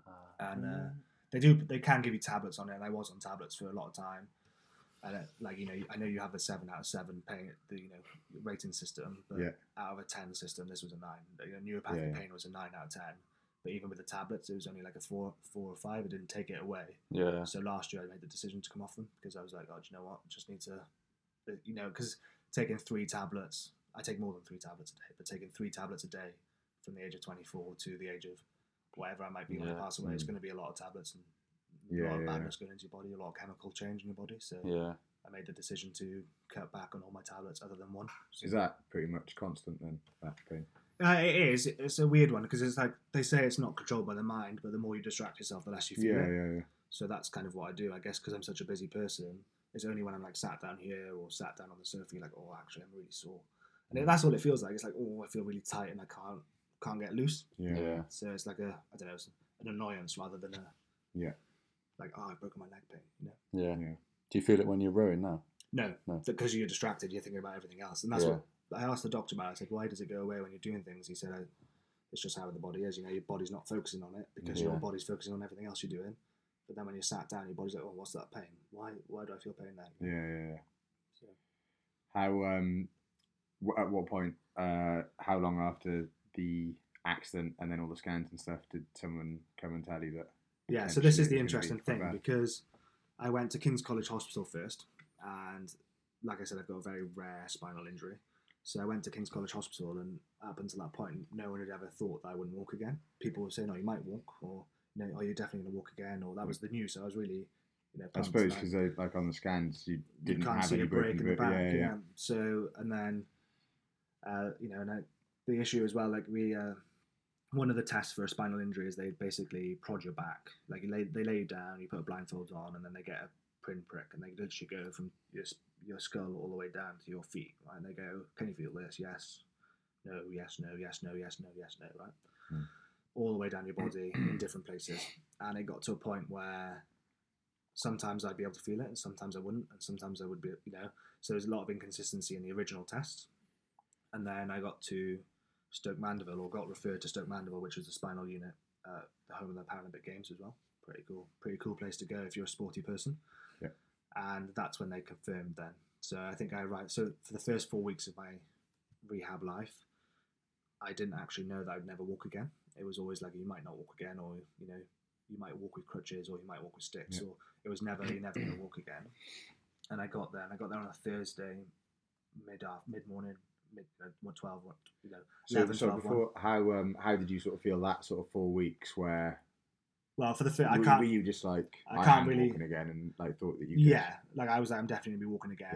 Uh, and uh, they do, they can give you tablets on it. And I was on tablets for a lot of time. And it, like you know, I know you have a seven out of seven pain, the you know rating system, but yeah. out of a ten system, this was a nine. You know, neuropathic yeah, yeah. pain was a nine out of ten, but even with the tablets, it was only like a four, four or five. It didn't take it away. Yeah. So last year, I made the decision to come off them because I was like, oh, do you know what? I just need to, you know, because taking three tablets. I take more than three tablets a day, but taking three tablets a day from the age of twenty-four to the age of whatever I might be yeah. when I pass away, mm. it's going to be a lot of tablets and a yeah, lot of madness yeah. going into your body, a lot of chemical change in your body. So yeah. I made the decision to cut back on all my tablets other than one. So is that pretty much constant then, that pain? Uh, it is. It's a weird one because it's like they say it's not controlled by the mind, but the more you distract yourself, the less you feel yeah, it. Yeah, yeah. So that's kind of what I do, I guess, because I'm such a busy person. It's only when I'm like sat down here or sat down on the sofa, you're like, oh, actually, I'm really sore. And that's all it feels like. It's like, oh, I feel really tight and I can't can't get loose. Yeah. yeah. So it's like a, I don't know, it's an annoyance rather than a, yeah. like, oh, I've broken my leg pain. You know? yeah. yeah. Do you feel it when you're rowing now? No. No. Because you're distracted, you're thinking about everything else. And that's yeah. what I asked the doctor about. I said, why does it go away when you're doing things? He said, oh, it's just how the body is. You know, your body's not focusing on it because yeah. your body's focusing on everything else you're doing. But then when you're sat down, your body's like, oh, what's that pain? Why Why do I feel pain now? Yeah, yeah, yeah. So. How, um... at what point, uh, how long after the accident and then all the scans and stuff did someone come and tell you that? Yeah, so this is the interesting thing bad. because I went to King's College Hospital first, and like I said, I've got a very rare spinal injury. So I went to King's College Hospital, and up until that point, no one had ever thought that I wouldn't walk again. People were saying, oh, you might walk, or no, oh, you're definitely going to walk again, or that was the news, so I was really... You know, I suppose because they like on the scans, you didn't you can't have see any a break in the back. Yeah, yeah. yeah. So, and then... Uh, you know, and I, the issue as well, like we, uh, one of the tests for a spinal injury is they basically prod your back. Like you lay, they lay you down, you put a blindfold on, and then they get a pin prick, and they literally go from your your skull all the way down to your feet. Right? And they go, can you feel this? Yes, no, yes, no, yes, no, yes, no, yes, no. Right, hmm. all the way down your body in different places. And it got to a point where sometimes I'd be able to feel it, and sometimes I wouldn't, and sometimes I would be, you know. So there's a lot of inconsistency in the original tests. And then I got to Stoke Mandeville, or got referred to Stoke Mandeville, which was the spinal unit, uh, the home of the Paralympic Games as well. Pretty cool, pretty cool place to go if you're a sporty person. Yeah. And that's when they confirmed then. So I think I arrived. So for the first four weeks of my rehab life, I didn't actually know that I'd never walk again. It was always like you might not walk again, or you know, you might walk with crutches, or you might walk with sticks, yeah. or it was never you're never gonna walk again. And I got there, and I got there on a Thursday, mid mid morning. twelve, you know, eleven, so, so twelve, before, how um how did you sort of feel that sort of four weeks where Well, for the first, I can't. Were you just like, I, I can't am really walking again, and like thought that you? Could. Yeah, like I was like, I'm definitely gonna be walking again.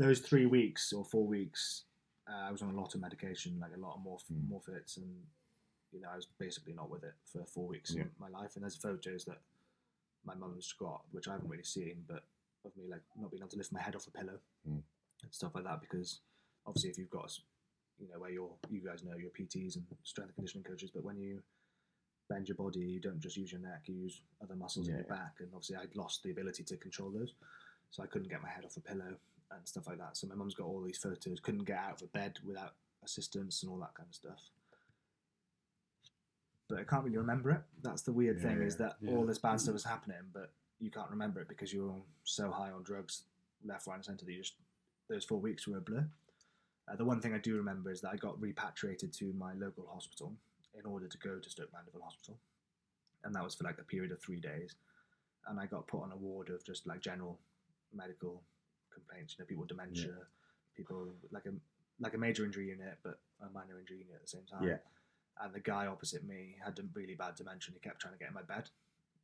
Yeah. Those three weeks or four weeks, uh, I was on a lot of medication, like a lot of morph mm. morphids, and you know, I was basically not with it for four weeks yeah. of my life. And there's photos that my mum's got, which I haven't really seen, but of me like not being able to lift my head off a pillow mm. and stuff like that, because obviously if you've got, you know, where you're, you guys know your P Ts and strength and conditioning coaches, but when you bend your body, you don't just use your neck, you use other muscles yeah, in your yeah. back, and obviously I'd lost the ability to control those, so I couldn't get my head off a pillow and stuff like that. So my mum's got all these photos, couldn't get out of the bed without assistance and all that kind of stuff, but I can't really remember it. That's the weird yeah, thing yeah, is that yeah. all this bad stuff is happening, but you can't remember it because you're so high on drugs, left, right and centre, that you just, those four weeks were a blur. Uh, the one thing I do remember is that I got repatriated to my local hospital in order to go to Stoke Mandeville Hospital, and that was for like a period of three days. And I got put on a ward of just like general medical complaints, you know, people with dementia, yeah. people like a like a major injury unit, but a minor injury unit at the same time. Yeah. And the guy opposite me had a really bad dementia, and he kept trying to get in my bed,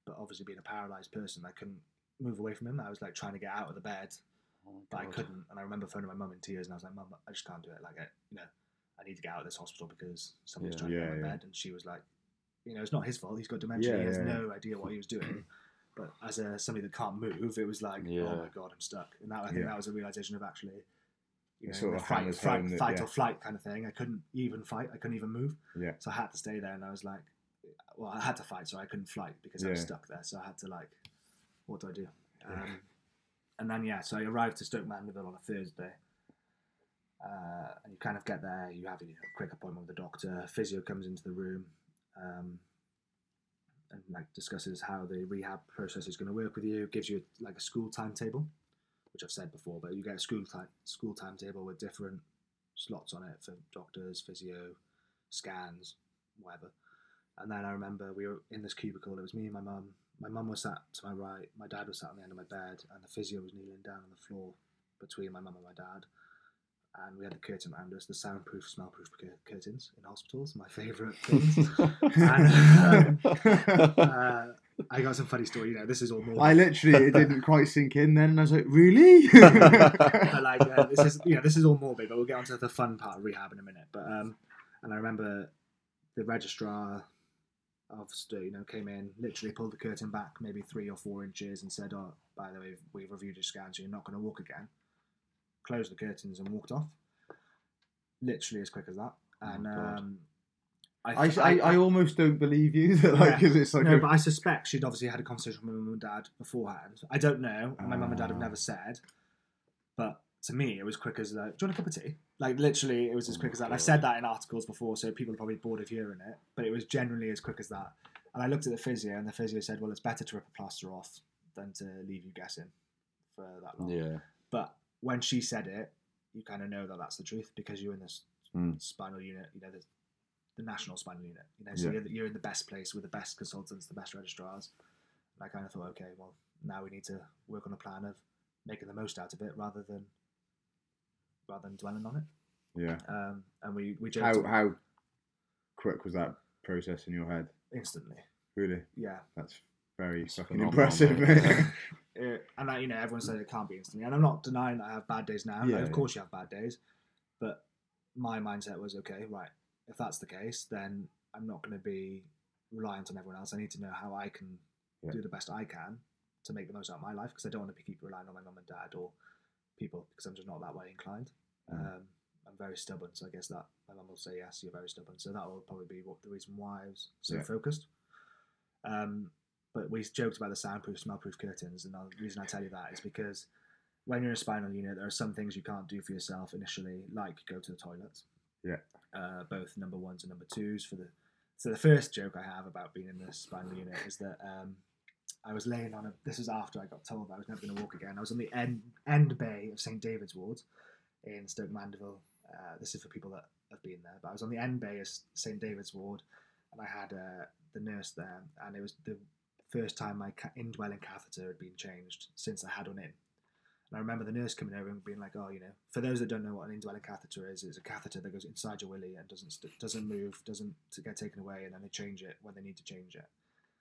but obviously being a paralysed person, I couldn't move away from him. I was like trying to get out of the bed, oh but I couldn't. And I remember phoning my mum in tears, and I was like, "Mum, I just can't do it. Like, I, you know, I need to get out of this hospital because somebody's yeah, trying yeah, to get in my yeah. bed." And she was like, "You know, it's not his fault. He's got dementia. Yeah, he has yeah, no yeah. idea what he was doing." But as a somebody that can't move, it was like, yeah. "Oh my God, I'm stuck." And that, I think yeah. that was a realization of actually, you know, sort of fight, fight, that, fight yeah. or flight kind of thing. I couldn't even fight. I couldn't even move. Yeah. So I had to stay there, and I was like, well, I had to fight, so I couldn't flight because yeah. I was stuck there. So I had to like, what do I do? Um, yeah. And then, yeah, so I arrived to Stoke Mandeville on a Thursday. Uh, and you kind of get there, you have a quick appointment with the doctor, physio comes into the room um, and like discusses how the rehab process is going to work with you, gives you like a school timetable, which I've said before, but you get a school, time, school timetable with different slots on it for doctors, physio, scans, whatever. And then I remember we were in this cubicle. It was me and my mum. My mum was sat to my right. My dad was sat on the end of my bed, and the physio was kneeling down on the floor between my mum and my dad. And we had the curtain around us, the soundproof, smellproof curtains in hospitals. My favourite things. and, um, uh, I got some funny story. You know, this is all normal. I literally, it didn't quite sink in then, and I was like, really? But like, uh, this is, you know, this is all morbid. But we'll get onto the fun part of rehab in a minute. But um, and I remember the registrar. Obviously, you know, came in, literally pulled the curtain back maybe three or four inches and said, "Oh, by the way, we've reviewed your scan, so you're not going to walk again." Closed the curtains and walked off. Literally as quick as that. And oh, um, I, th- I, I, I almost don't believe you that, like, because yeah. it's like no, a... but I suspect she'd obviously had a conversation with my mum and dad beforehand. I don't know, and my uh... mum and dad have never said. But to me, it was quick as like, "Do you want a cup of tea?" Like, literally, it was as quick as that. And I've said that in articles before, so people are probably bored of hearing it, but it was generally as quick as that. And I looked at the physio, and the physio said, "Well, it's better to rip a plaster off than to leave you guessing for that long." Yeah. But when she said it, you kind of know that that's the truth, because you're in this mm. spinal unit, you know, the, the national spinal unit, you know, so yeah. you're, you're in the best place with the best consultants, the best registrars. And I kind of thought, okay, well, now we need to work on a plan of making the most out of it rather than rather than dwelling on it. Yeah. Um, and we, we how how quick was that process in your head? Instantly. Really? Yeah. That's very That's fucking impressive, mate. it, and I, you know, everyone said it can't be instantly, and I'm not denying that I have bad days now. Yeah, of course yeah. you have bad days, but my mindset was, okay, right, if that's the case, then I'm not going to be reliant on everyone else. I need to know how I can yeah. do the best I can to make the most out of my life, because I don't want to keep relying on my mum and dad or people, because I'm just not that way inclined. Mm. Um, I'm very stubborn, so I guess that my mum will say, yes, you're very stubborn. So that will probably be what the reason why I was so yeah. focused. Um, but we joked about the soundproof, smellproof curtains, and the reason I tell you that is because when you're in a spinal unit, there are some things you can't do for yourself initially, like go to the toilets. Yeah. Uh, both number ones and number twos for the. So the first joke I have about being in the spinal unit is that. Um, I was laying on a... This was after I got told that I was never going to walk again. I was on the end end bay of Saint David's Ward in Stoke Mandeville. Uh, this is for people that have been there. But I was on the end bay of Saint David's Ward, and I had uh, the nurse there, and it was the first time my ca- indwelling catheter had been changed since I had one in. And I remember the nurse coming over and being like, "Oh, you know," for those that don't know what an indwelling catheter is, it's a catheter that goes inside your willy and doesn't st- doesn't move, doesn't get taken away, and then they change it when they need to change it.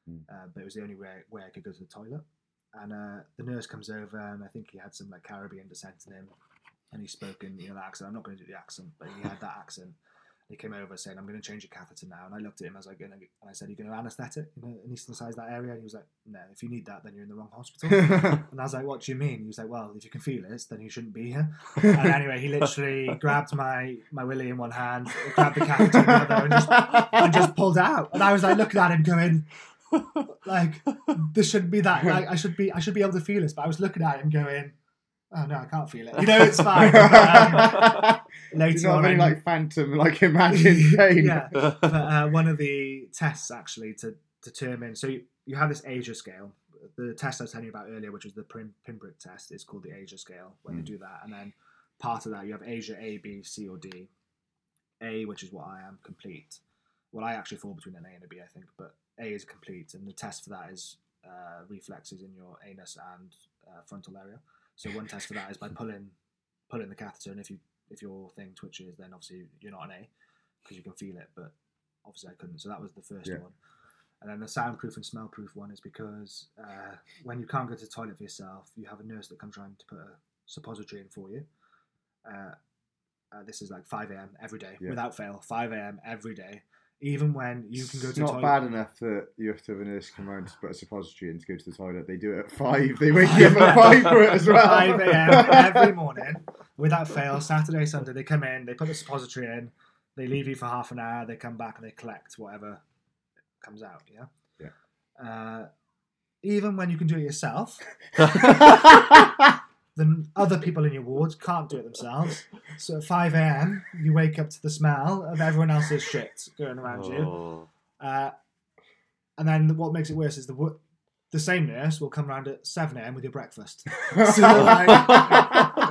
Mm. Uh, but it was the only way, way I could go to the toilet. And uh, the nurse comes over, and I think he had some like Caribbean descent in him, and he spoke in, you know, that accent. I'm not going to do the accent, but he had that accent. He came over saying, "I'm going to change your catheter now." And I looked at him as like, and I said, "Are you going to anaesthetic, you know, anaesthetise that area?" And he was like, "No, if you need that, then you're in the wrong hospital." And I was like, "What do you mean?" He was like, "Well, if you can feel it, then you shouldn't be here." And anyway, he literally grabbed my my willy in one hand, grabbed the catheter in the other, and just, and just pulled out. And I was like looking at him, going, "Like, this shouldn't be that. Like, I should be, I should be able to feel this." But I was looking at him, going, "Oh no, I can't feel it." You know, it's fine. But, um, later it's not on, really like phantom, like imagined pain. Yeah, but uh, one of the tests actually to determine, so you, you have this Asia scale. The test I was telling you about earlier, which was the pin, pinprick test, is called the Asia scale. When mm. they do that, and then part of that you have Asia A, B, C, or D. A, which is what I am, complete. Well, I actually fall between an A and a B, I think, but A is complete, and the test for that is uh, reflexes in your anus and uh, frontal area. So one test for that is by pulling pulling the catheter, and if you if your thing twitches, then obviously you're not an A because you can feel it. But obviously I couldn't, so that was the first yeah. one. And then the soundproof and smellproof one is because uh, when you can't go to the toilet for yourself, you have a nurse that comes trying to put a suppository in for you. Uh, uh, this is like five a.m. every day yeah. without fail. five a.m. every day, even when you can go it's to the toilet. It's not bad enough that you have to have a nurse come around to put a suppository in to go to the toilet. They do it at five. They wake you up at five for it as well. five a.m. every morning. Without fail, Saturday, Sunday, they come in, they put the suppository in, they leave you for half an hour, they come back and they collect whatever comes out, yeah? Yeah. Uh, even when you can do it yourself, then other people in your ward can't do it themselves. So at five a.m., you wake up to the smell of everyone else's shit going around oh. you. Uh, and then what makes it worse is the... Wo- The same nurse will come round at seven a.m. with your breakfast. So, like,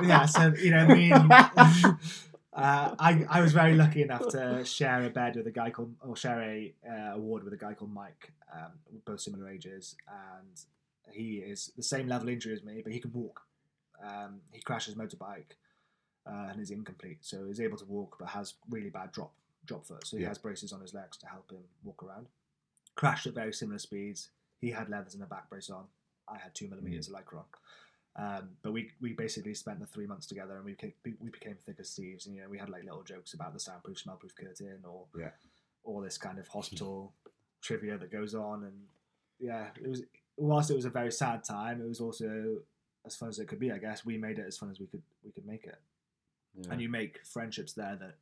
yeah, so, you know, me and, uh, I I was very lucky enough to share a bed with a guy called, or share a uh, ward with a guy called Mike, um, both similar ages, and he is the same level injury as me, but he can walk. Um, he crashed his motorbike uh, and is incomplete, so he's able to walk, but has really bad drop, drop foot, so he yeah. has braces on his legs to help him walk around. Crashed at very similar speeds. He had leathers and a back brace on. I had two millimeters mm. of Lycra on. Um, but we we basically spent the three months together, and we became, we became thick as thieves. And you know, we had like little jokes about the soundproof, smellproof curtain, or yeah. all this kind of hospital trivia that goes on. And yeah, it was whilst it was a very sad time, it was also as fun as it could be. I guess we made it as fun as we could we could make it. Yeah. And you make friendships there that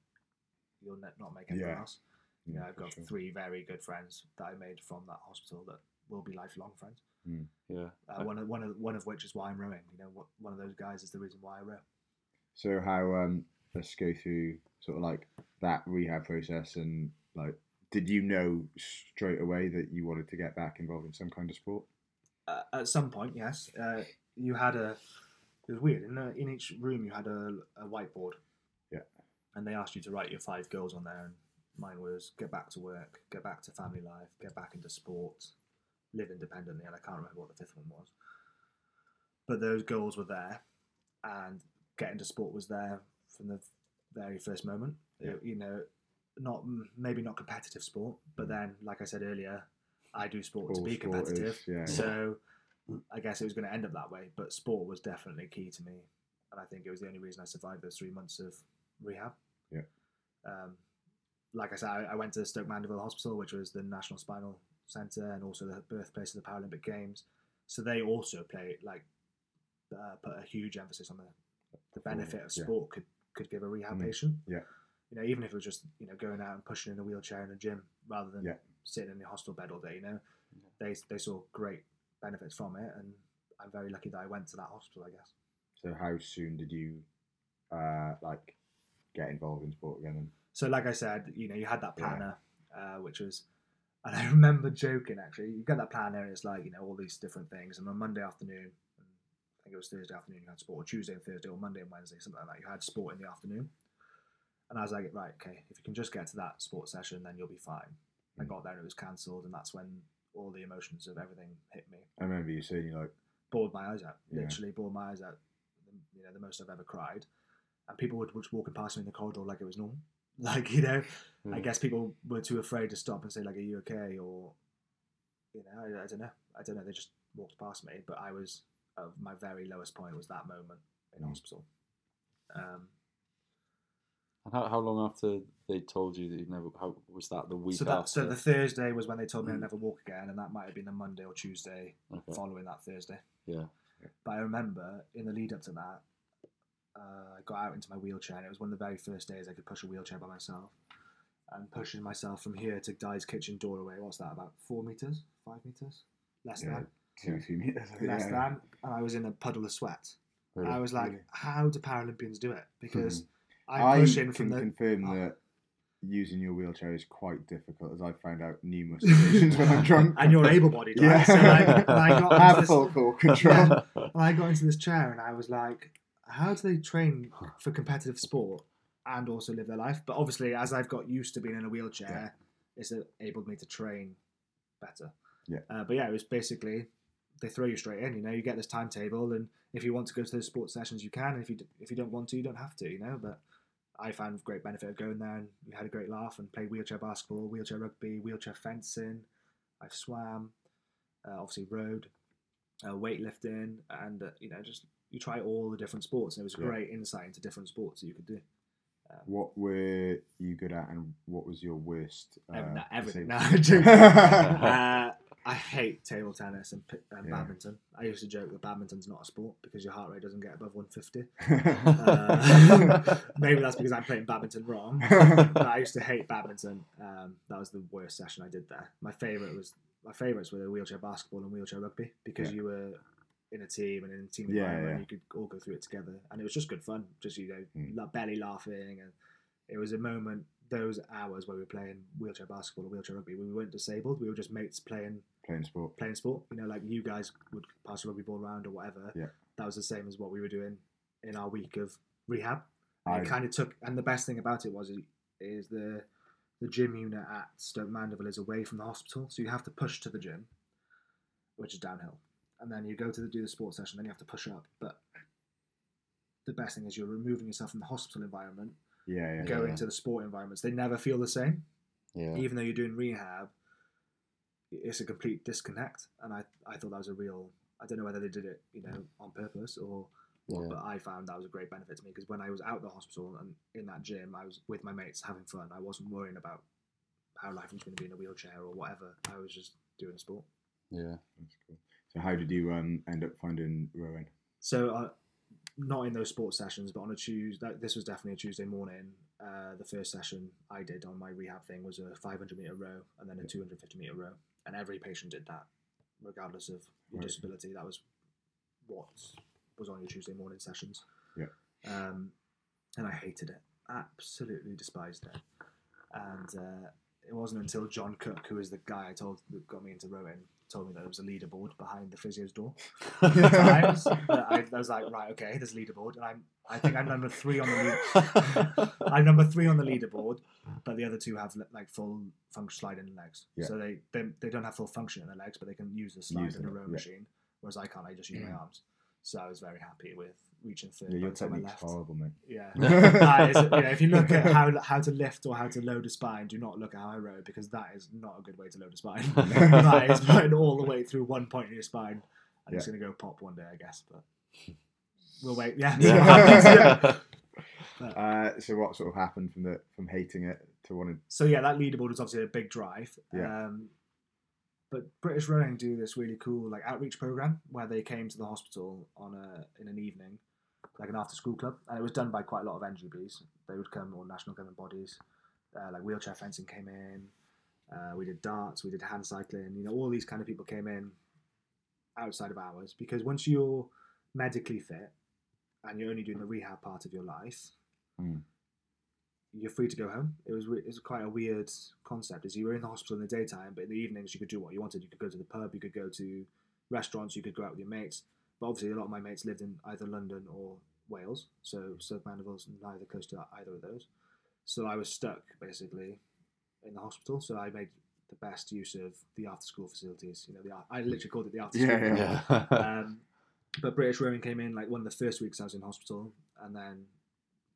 you'll not make anywhere yeah. else. You know, I've got sure. three very good friends that I made from that hospital that will be lifelong friends. Mm, yeah. Uh, one of one of one of which is why I'm rowing. You know, one of those guys is the reason why I row. So how um, let's go through sort of like that rehab process, and like, did you know straight away that you wanted to get back involved in some kind of sport? Uh, at some point, yes. Uh, you had a. It was weird. In a, in each room, you had a, a whiteboard. Yeah. And they asked you to write your five goals on there, and mine was get back to work, get back to family life, get back into sport, live independently, and I can't remember what the fifth one was. But those goals were there, and getting to sport was there from the very first moment. Yeah. You know, not maybe not competitive sport, but then, like I said earlier, I do sport All to be sport competitive. Is, yeah. So I guess it was going to end up that way, but sport was definitely key to me, and I think it was the only reason I survived those three months of rehab. Yeah. Um, like I said, I, I went to Stoke Mandeville Hospital, which was the National Spinal Centre and also the birthplace of the Paralympic Games, so they also play like uh, put a huge emphasis on the the benefit of sport yeah. could could give a rehab mm. patient. Yeah, you know, even if it was just, you know, going out and pushing in a wheelchair in a gym rather than yeah. sitting in the hospital bed all day. You know, yeah. they they saw great benefits from it, and I'm very lucky that I went to that hospital, I guess. So how soon did you uh, like get involved in sport again? So like I said, you know, you had that planner, yeah. uh, which was. And I remember joking, actually. You get that planner, and it's like, you know, all these different things. And on Monday afternoon, I think it was Thursday afternoon, you had sport, or Tuesday and Thursday, or Monday and Wednesday, something like that. You had sport in the afternoon. And I was like, right, okay, if you can just get to that sport session, then you'll be fine. Mm-hmm. I got there, and it was cancelled, and that's when all the emotions of everything hit me. I remember you saying, you like... Bawled my eyes out. Yeah. Literally bawled my eyes out. You know, the most I've ever cried. And people would just walking past me in the corridor like it was normal. Like, you know, mm. I guess people were too afraid to stop and say, like, are you okay? Or you know, I, I don't know. I don't know. They just walked past me, but I was of my very lowest point was that moment in mm. hospital. Um, and how, how long after they told you that you never? How was that the week so that, after? So the Thursday was when they told me mm. I'd never walk again, and that might have been the Monday or Tuesday okay. following that Thursday. Yeah. But I remember in the lead up to that, uh, I got out into my wheelchair, and it was one of the very first days I could push a wheelchair by myself. And pushing myself from here to Guy's kitchen door away, what's that, about four metres? Five metres? Less yeah, than? Two or three metres. Less yeah. than. And I was in a puddle of sweat. Really? I was like, really? How do Paralympians do it? Because mm-hmm. I'm I pushing from the... I can confirm uh, that using your wheelchair is quite difficult, as I found out numerous occasions when I'm drunk. And you're able-bodied, right? Yeah. So like, I got into have focal control. Yeah, and I got into this chair and I was like, how do they train for competitive sport and also live their life? But obviously, as I've got used to being in a wheelchair, yeah. it's enabled me to train better. Yeah. Uh, but yeah, it was basically, they throw you straight in, you know, you get this timetable, and if you want to go to those sports sessions, you can, and if you, if you don't want to, you don't have to, you know, but I found great benefit of going there, and we had a great laugh, and played wheelchair basketball, wheelchair rugby, wheelchair fencing, I've swam, uh, obviously rowed, uh, weightlifting, and, uh, you know, just, you try all the different sports, and it was yeah. great insight into different sports that you could do. What were you good at, and what was your worst? Uh, um, no, everything. No, I'm joking. uh, I hate table tennis and, and yeah. badminton. I used to joke that badminton's not a sport because your heart rate doesn't get above one fifty. uh, maybe that's because I'm playing badminton wrong. But I used to hate badminton. Um, that was the worst session I did there. My favourite was my favourites were the wheelchair basketball and wheelchair rugby because yeah. you were in a team and in a team environment, yeah, yeah. you could all go through it together, and it was just good fun. Just you know, mm. like belly laughing, and it was a moment. Those hours where we were playing wheelchair basketball or wheelchair rugby, we weren't disabled. We were just mates playing playing sport, playing sport. You know, like you guys would pass a rugby ball around or whatever. Yeah, that was the same as what we were doing in our week of rehab. And I... It kind of took, and the best thing about it was is, is the the gym unit at Stoke Mandeville is away from the hospital, so you have to push to the gym, which is downhill. And then you go to the, do the sports session, then you have to push up. But the best thing is you're removing yourself from the hospital environment, yeah, yeah, going yeah. to the sport environments. They never feel the same. Yeah. Even though you're doing rehab, it's a complete disconnect. And I, I thought that was a real... I don't know whether they did it you know, on purpose or what, yeah. but I found that was a great benefit to me because when I was out of the hospital and in that gym, I was with my mates having fun. I wasn't worrying about how life was going to be in a wheelchair or whatever. I was just doing a sport. Yeah, that's cool. So how did you um, end up finding rowing? So uh, not in those sports sessions, but on a Tuesday, this was definitely a Tuesday morning. Uh, the first session I did on my rehab thing was a five hundred metre row and then a two hundred fifty metre row. And every patient did that, regardless of your right. disability. That was what was on your Tuesday morning sessions. Yeah. Um, and I hated it. Absolutely despised it. And uh, it wasn't until John Cook, who is the guy I told that got me into rowing, told me that there was a leaderboard behind the physio's door. times, I, I was like, right, okay, there's a leaderboard, and I'm, I think I'm number three on the leaderboard. I'm number three on the leaderboard, but the other two have like full function sliding legs, yeah. so they, they they don't have full function in their legs, but they can use the slide use in the row yeah. machine. Whereas I can't; I just use yeah. my arms. So I was very happy with reaching third. Yeah, your technique's horrible, mate. Yeah, that is, you know, if you look at how how to lift or how to load a spine, do not look at how I row because that is not a good way to load a spine. That is putting all the way through one point in your spine, and yeah. it's going to go pop one day, I guess. But we'll wait. Yeah. yeah. uh, so what sort of happened from the from hating it to wanting? So yeah, that leaderboard was obviously a big drive. Yeah. Um, But British Rowing do this really cool like outreach program where they came to the hospital on a in an evening, like an after school club, and it was done by quite a lot of N G Bs. They would come, or national governing bodies, uh, like wheelchair fencing came in. Uh, we did darts, we did hand cycling. You know, all these kind of people came in outside of hours because once you're medically fit and you're only doing the rehab part of your life, mm. you're free to go home. It was re- it was quite a weird concept. Is you were in the hospital in the daytime, but in the evenings you could do what you wanted. You could go to the pub, you could go to restaurants, you could go out with your mates. But obviously, a lot of my mates lived in either London or Wales, so Stoke Mandeville's neither close to either of those. So I was stuck basically in the hospital. So I made the best use of the after-school facilities. You know, the I literally called it the after-school. Yeah, yeah. um, but British Rowing came in like one of the first weeks I was in hospital, and then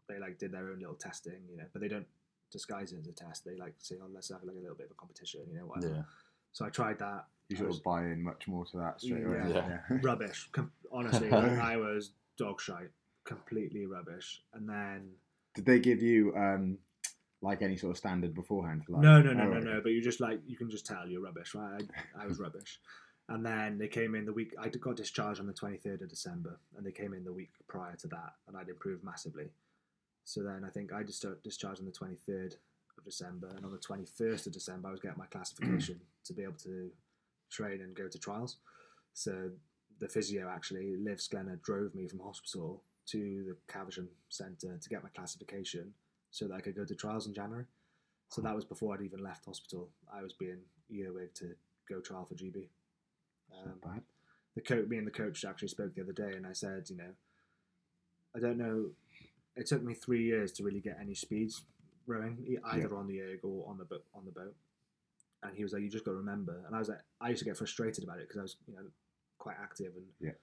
they like did their own little testing, you know, but they don't disguise it as a test. They like say, oh, let's have like a little bit of a competition, you know, whatever. Yeah. So I tried that You sort was, of buy in much more to that straight away. Yeah. Yeah. Yeah. Rubbish. Com- honestly, like, I was dog shite. Completely rubbish. And then... Did they give you... Um, like any sort of standard beforehand? Like, no, no, no, oh, no, no. But you just like, you can just tell you're rubbish, right? I, I was rubbish. And then they came in the week, I got discharged on the twenty-third of December, and they came in the week prior to that, and I'd improved massively. So then I think I just discharged on the twenty-third of December, and on the twenty-first of December, I was getting my classification to be able to train and go to trials. So the physio actually, Liv Sklenner, drove me from hospital to the Caversham Centre to get my classification, so that I could go to trials in January. So that was before I'd even left hospital. I was being earwigged to go trial for G B. Um, bad. The coach, me and the coach actually spoke the other day, and I said, you know, I don't know. It took me three years to really get any speeds rowing, either yeah. on the erg or on the bo- on the boat. And he was like, "You just got to remember." And I was like, I used to get frustrated about it because I was, you know, quite active and yeah.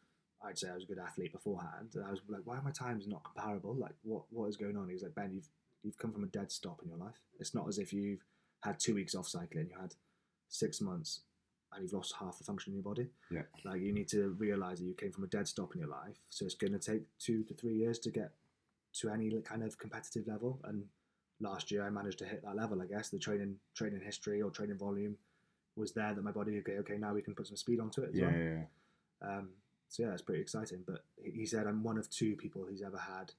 I'd say I was a good athlete beforehand. And I was like, "Why are my times not comparable? Like, what what is going on?" He was like, "Ben, you've." You've come from a dead stop in your life. It's not as if you've had two weeks off cycling, you had six months and you've lost half the function in your body. Yeah. Like, you need to realise that you came from a dead stop in your life. So it's going to take two to three years to get to any kind of competitive level. And last year I managed to hit that level, I guess. The training training history or training volume was there that my body could go, okay, now we can put some speed onto it as yeah, well. Yeah, yeah. Um, so yeah, it's pretty exciting. But he said, I'm one of two people who's ever had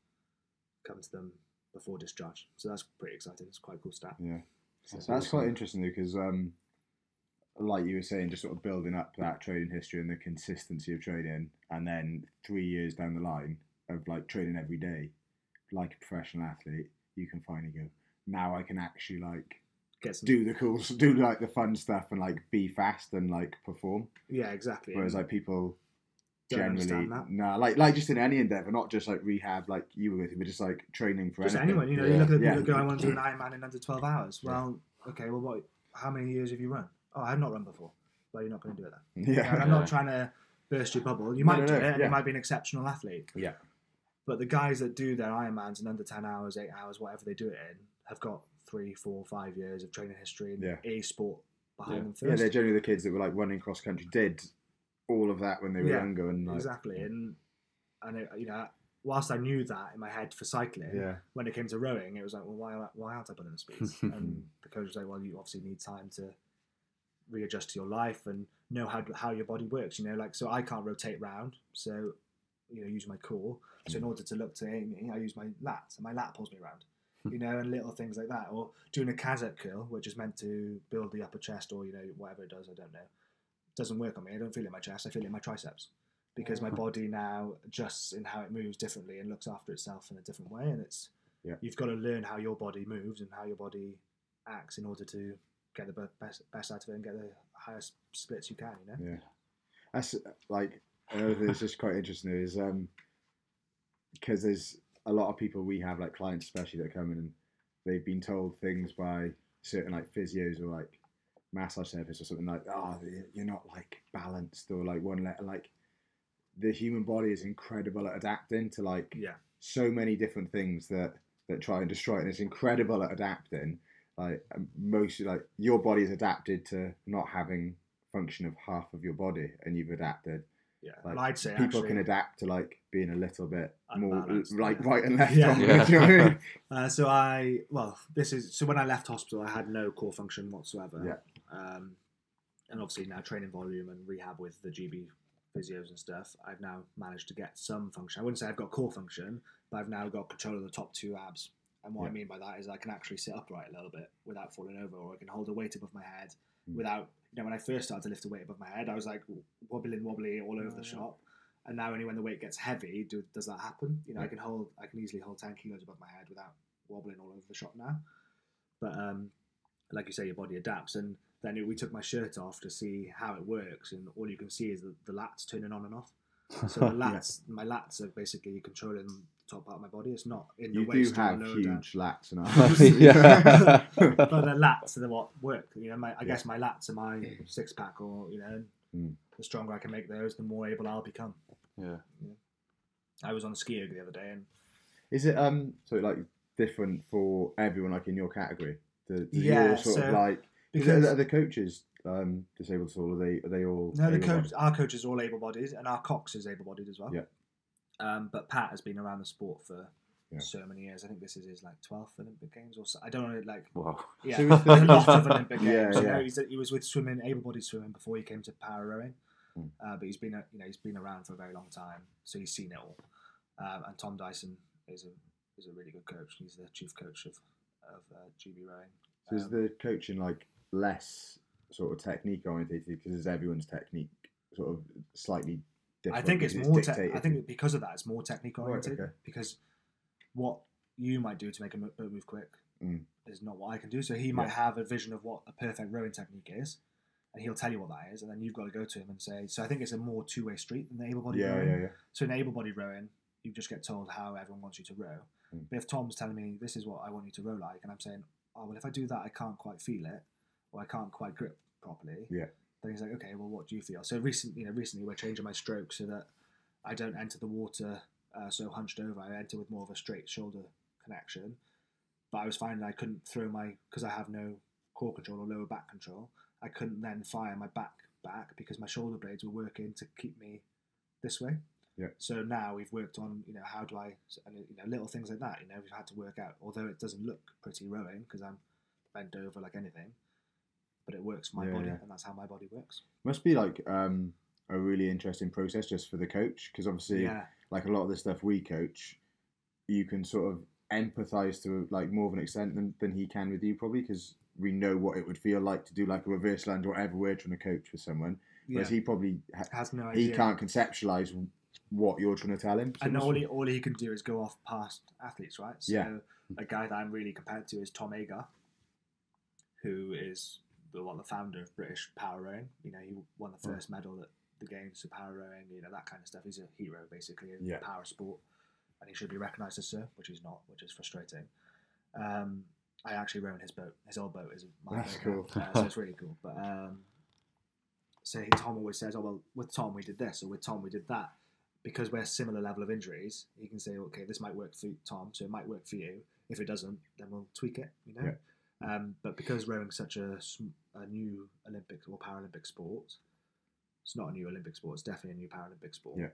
come to them before discharge, so that's pretty exciting. It's quite a cool stat. Yeah, so that's, that's quite interesting though, because um, like you were saying, just sort of building up that training history and the consistency of training, and then three years down the line of like training every day, like a professional athlete, you can finally go, now I can actually like Get some... do the cool, do like the fun stuff, and like be fast and like perform. Yeah, exactly. Whereas like people generally, no, nah, like like just in any endeavour, not just like rehab, like you were with, but just like training for just anything. Anyone, you know, yeah. you look at yeah. the guy, I want to do an Ironman in under twelve hours. Well, yeah. okay, well, what? How many years have you run? Oh, I've not run before. Well, you're not going to do it then. Yeah, and I'm not trying to burst your bubble. You might no, no, do it, and yeah. you might be an exceptional athlete. Yeah, but the guys that do their Ironmans in under ten hours, eight hours, whatever they do it in, have got three, four, five years of training history and yeah. a sport behind yeah. them first. Yeah, they're generally the kids that were like running cross country did. all of that when they were yeah, younger and like, exactly and and it, you know, whilst I knew that in my head for cycling, yeah. when it came to rowing it was like, well, why why aren't I putting in the speeds? And the coach was like, well, you obviously need time to readjust to your life and know how how your body works, you know, like, so I can't rotate round, so you know, use my core, so in order to look to Amy I use my lats and my lat pulls me around, you know, and little things like that, or doing a Kazakh curl which is meant to build the upper chest, or you know, whatever it does, I don't know, doesn't work on me. I don't feel it in my chest. I feel it in my triceps because my body now adjusts in how it moves differently and looks after itself in a different way. And it's yeah. you've got to learn how your body moves and how your body acts in order to get the best best out of it and get the highest splits you can. You know, yeah, that's like another thing that's just quite interesting is um because there's a lot of people we have, like clients especially, that come in and they've been told things by certain like physios or like massage therapist or something, like, oh, you're not like balanced or like one letter. Like the human body is incredible at adapting to like yeah. so many different things that that try and destroy it, and it's incredible at adapting. Like mostly like your body is adapted to not having function of half of your body and you've adapted. Yeah, like, I'd say people actually, can adapt to like being a little bit unbalanced, more like yeah. right and left. Yeah. On, yeah. You know what I mean? uh, so I well this is so when I left hospital I had no core function whatsoever. Yeah. Um, and obviously now training volume and rehab with the G B physios and stuff, I've now managed to get some function. I wouldn't say I've got core function, but I've now got control of the top two abs. And what yeah. I mean by that is I can actually sit upright a little bit without falling over, or I can hold a weight above my head mm. without, you know, when I first started to lift a weight above my head, I was like wobbling, wobbly all over oh, the yeah. shop. And now only when the weight gets heavy, do, does that happen? You know, yeah. I can hold, I can easily hold ten kilos above my head without wobbling all over the shop now. But um, like you say, your body adapts. And then it, we took my shirt off to see how it works, and all you can see is the, the lats turning on and off. So the lats, yeah. my lats are basically controlling the top part of my body. It's not in the you waist. You do have huge down. lats and arms. yeah. But the lats are the what work. You know, my, I yeah. guess my lats are my six pack, or you know, mm. the stronger I can make those, the more able I'll become. Yeah. yeah. I was on a ski erg the other day, and is it um so like different for everyone, like in your category? The, the yeah, your sort so, of like. Because the coaches um, disabled at all? Are they, are they all? No, the coach, our coach is all able-bodied, and our Cox is able-bodied as well. Yeah. Um, but Pat has been around the sport for yeah. so many years. I think this is his like twelfth Olympic Games or so. I don't know, like wow. yeah, so a lot of Olympic Games. Yeah, yeah. You know, he was with swimming, able-bodied swimming, before he came to para rowing. Mm. Uh, but he's been, you know, he's been around for a very long time, so he's seen it all. Um, and Tom Dyson is a is a really good coach. He's the chief coach of of uh, G B rowing. So um, is the coaching like less sort of technique oriented, because is everyone's technique sort of slightly different? I think it's, it's more. Te- I think because of that, it's more technique oriented. Right, okay. Because what you might do to make a move quick mm. is not what I can do. So he yeah. might have a vision of what a perfect rowing technique is, and he'll tell you what that is, and then you've got to go to him and say. So I think it's a more two way street than the able-bodied yeah, rowing. Yeah, yeah. So in able-bodied rowing, you just get told how everyone wants you to row. Mm. But if Tom's telling me this is what I want you to row like, and I'm saying, oh, well, if I do that, I can't quite feel it, or I can't quite grip properly. Yeah. Then he's like, okay, well, what do you feel? So recently, you know, recently we're changing my stroke so that I don't enter the water uh, so hunched over. I enter with more of a straight shoulder connection. But I was finding I couldn't throw my, because I have no core control or lower back control, I couldn't then fire my back back because my shoulder blades were working to keep me this way. Yeah. So now we've worked on, you know, how do I, you know, little things like that. You know, we've had to work out, although it doesn't look pretty rowing because I'm bent over like anything, but it works for my yeah, body yeah. and that's how my body works. Must be like um, a really interesting process just for the coach, because obviously yeah. like a lot of the stuff we coach, you can sort of empathise to like more of an extent than, than he can with you probably, because we know what it would feel like to do like a reverse lunge or whatever we're trying to coach with someone, whereas yeah. he probably ha- has no idea. He can't conceptualise what you're trying to tell him. And all he, all he can do is go off past athletes, right? So yeah. a guy that I'm really compared to is Tom Agar, who is the one, the founder of British power rowing. You know, he won the first yeah. medal at the Games for power rowing, you know, that kind of stuff. He's a hero, basically, in yeah. power sport. And he should be recognised as so, which he's not, which is frustrating. Um, I actually row in his boat. His old boat is my That's boat. Cool. Uh, so it's really cool. But um, so he, Tom always says, oh, well, with Tom, we did this, or with Tom, we did that. Because we're similar level of injuries, you can say, okay, this might work for Tom, so it might work for you. If it doesn't, then we'll tweak it, you know? Yeah. Um, but because rowing's such a, a new Olympic or Paralympic sport, it's not a new Olympic sport, it's definitely a new Paralympic sport. Yeah.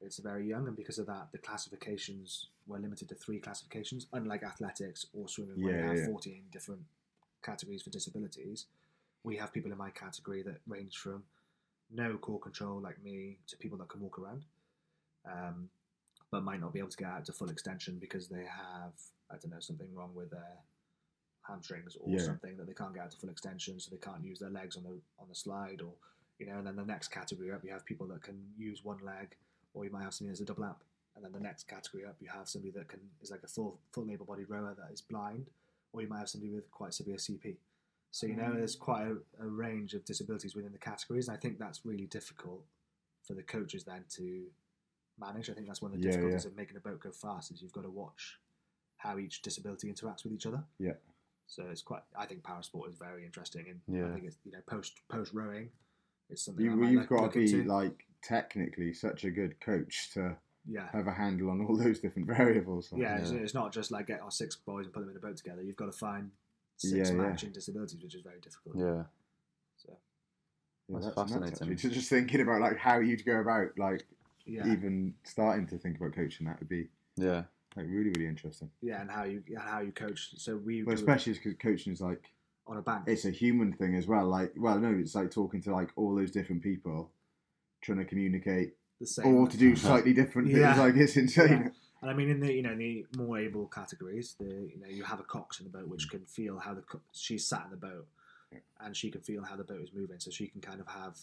It's very young, and because of that, the classifications were limited to three classifications, unlike athletics or swimming, where yeah, we have yeah. fourteen different categories for disabilities. We have people in my category that range from no core control, like me, to people that can walk around. Um, but might not be able to get out to full extension because they have, I don't know, something wrong with their hamstrings or yeah. something that they can't get out to full extension, so they can't use their legs on the on the slide, or you know. And then the next category up, you have people that can use one leg, or you might have somebody that's a double amp. And then the next category up, you have somebody that can is like a full full able-bodied rower that is blind, or you might have somebody with quite severe C P. So you know, there's quite a, a range of disabilities within the categories, and I think that's really difficult for the coaches then to manage. I think that's one of the yeah, difficulties yeah. of making a boat go fast, is you've got to watch how each disability interacts with each other. Yeah. So it's quite, I think power sport is very interesting, and yeah. I think it's, you know, post post rowing is something you, you've like, got to be into. Like technically such a good coach to yeah. have a handle on all those different variables. Like, yeah, yeah. It's, it's not just like get our six boys and put them in a boat together. You've got to find six yeah, matching yeah. disabilities, which is very difficult. Yeah. So yeah, that's, that's fascinating. Nuts, just thinking about like how you'd go about like. Yeah. Even starting to think about coaching, that would be yeah, like really really interesting. Yeah, and how you how you coach. So we, well, especially because coaching is like on a bank. It's a human thing as well. Like, well, no, it's like talking to like all those different people, trying to communicate the same, or to do slightly different things. Yeah. Like it's insane. Yeah. And I mean, in the you know the more able categories, the you know you have a cox in the boat which can feel how the co- she's sat in the boat, yeah. and she can feel how the boat is moving, so she can kind of have.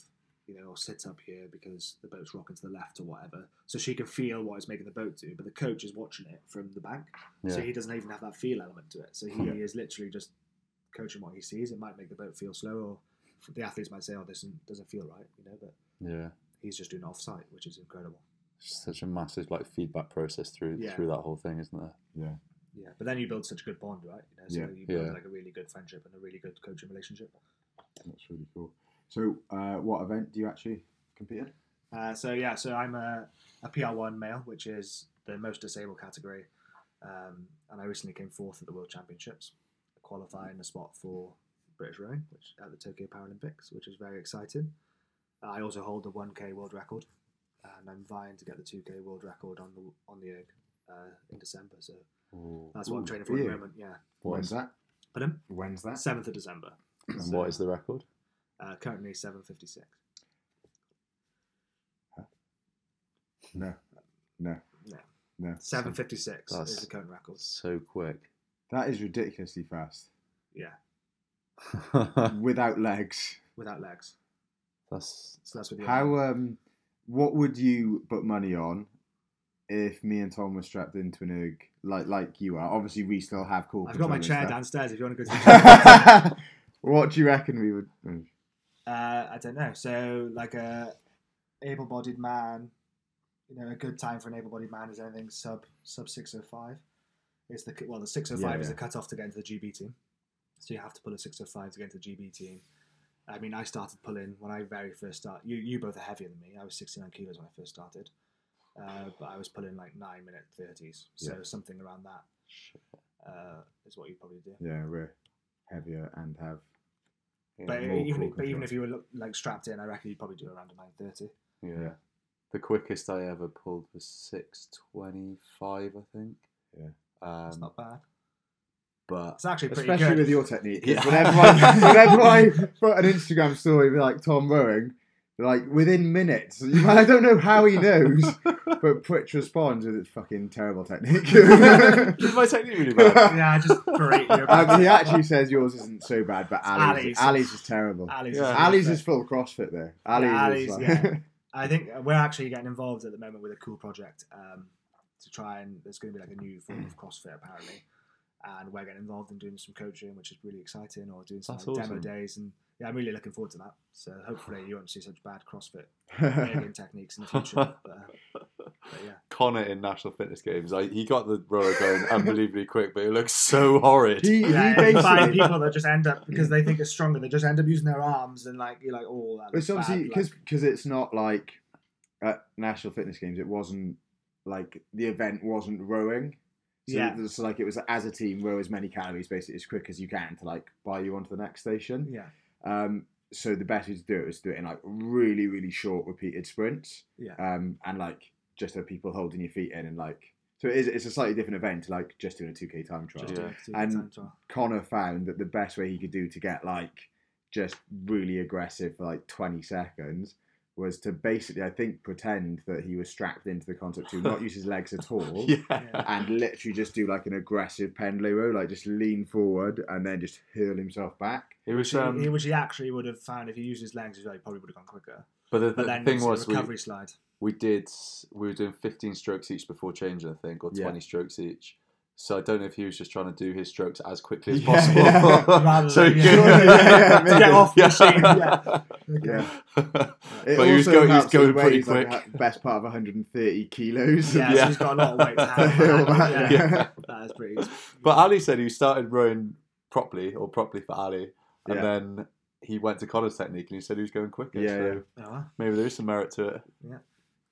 You know, or sit up here because the boat's rocking to the left or whatever. So she can feel what it's making the boat do, but the coach is watching it from the bank. Yeah. So he doesn't even have that feel element to it. So he yeah. is literally just coaching what he sees. It might make the boat feel slow, or the athletes might say, oh, this doesn't feel right, you know, but yeah, he's just doing it offside, which is incredible. Such a massive like feedback process through yeah. through that whole thing, isn't there? Yeah. Yeah. But then you build such a good bond, right? You know, so yeah. you build yeah. like a really good friendship and a really good coaching relationship. That's really cool. So, uh, what event do you actually compete in? Uh, so, yeah, so I'm a, a P R one male, which is the most disabled category. Um, and I recently came fourth at the World Championships, qualifying a spot for British rowing, which at the Tokyo Paralympics, which is very exciting. I also hold the one K world record, and I'm vying to get the two K world record on the on the egg uh, in December. So Ooh. that's what Ooh, I'm training for at the moment. Yeah. When's that? Pardon? When's that? Seventh of December. And so, what is the record? Uh, currently seven fifty six. Huh? No. No. No. No. Seven fifty six is the current record. So quick. That is ridiculously fast. Yeah. Without legs. Without legs. That's so that's what you how have. um what would you put money on if me and Tom were strapped into an erg like like you are? Obviously we still have cool. I've got my chair downstairs if you want to go to the chair. What do you reckon we would mm. Uh I don't know. So like a able bodied man, you know, a good time for an able bodied man is anything sub sub six oh five. It's the well the six oh five is the cut off to get into the G B team. So you have to pull a six oh five to get into the G B team. I mean, I started pulling when I very first started. You you both are heavier than me. I was sixty-nine kilos when I first started. Uh, but I was pulling like nine minute thirties. So yeah. something around that uh, is what you probably do. Yeah, we're heavier and have... Yeah, but, even, but even if you were like strapped in, I reckon you'd probably do around a nine thirty. Yeah. yeah. The quickest I ever pulled was six twenty-five, I think. Yeah. Um, That's not bad. But it's actually pretty especially good. With your technique. Yeah. Whenever, I, whenever I put an Instagram story with like Tom rowing, like within minutes, I don't know how he knows, but Pritch responds with its fucking terrible technique. Is my technique really bad? Yeah, I just berate you. Um, he actually says yours isn't so bad, but Ali's, Ali's. Ali's is terrible. Ali's, yeah. is, Ali's is full CrossFit though. Ali's, yeah, Ali's is like... yeah. I think we're actually getting involved at the moment with a cool project um, to try and there's going to be like a new form of CrossFit apparently. And we're getting involved in doing some coaching, which is really exciting, or doing some like, awesome. demo days. And yeah, I'm really looking forward to that. So hopefully you won't see such bad CrossFit alien techniques in the future. But, but yeah. Connor in National Fitness Games, I, he got the rower going unbelievably quick, but it looks so horrid. He, yeah, he find people that just end up, because they think it's stronger, they just end up using their arms and like, you're like, oh, that looks It's obviously, because like, it's not like, at National Fitness Games, it wasn't, like, the event wasn't rowing. So yeah. it's like it was as a team, row as many calories basically as quick as you can to like buy you onto the next station. Yeah. Um. So the best way to do it was to do it in like really, really short repeated sprints. Yeah. Um. And like just have people holding your feet in and like so it is. It's a slightly different event to like just doing a two K time trial. Yeah. And time trial. Connor found that the best way he could do to get like just really aggressive for like twenty seconds was to basically, I think, pretend that he was strapped into the concept to not use his legs at all yeah. and literally just do like an aggressive pendulum row, like just lean forward and then just hurl himself back. It was, um, which he actually would have found if he used his legs, he probably would have gone quicker. But the, the but then thing was, recovery we, slide. we did, we were doing fifteen strokes each before changing, I think, or twenty yeah. strokes each. So I don't know if he was just trying to do his strokes as quickly as yeah, possible. Yeah. so he yeah. could yeah, yeah, get off the yeah. machine. Yeah. Okay. yeah. But he was going, he was going pretty quick. Like best part of one hundred thirty kilos. Yeah, yeah. So he's got a lot of weight to handle. yeah. yeah. That is pretty easy. But Ali said he started rowing properly, or properly for Ali, and yeah. then he went to Connor's technique and he said he was going quicker. Yeah, so yeah. Oh. maybe there is some merit to it. Yeah.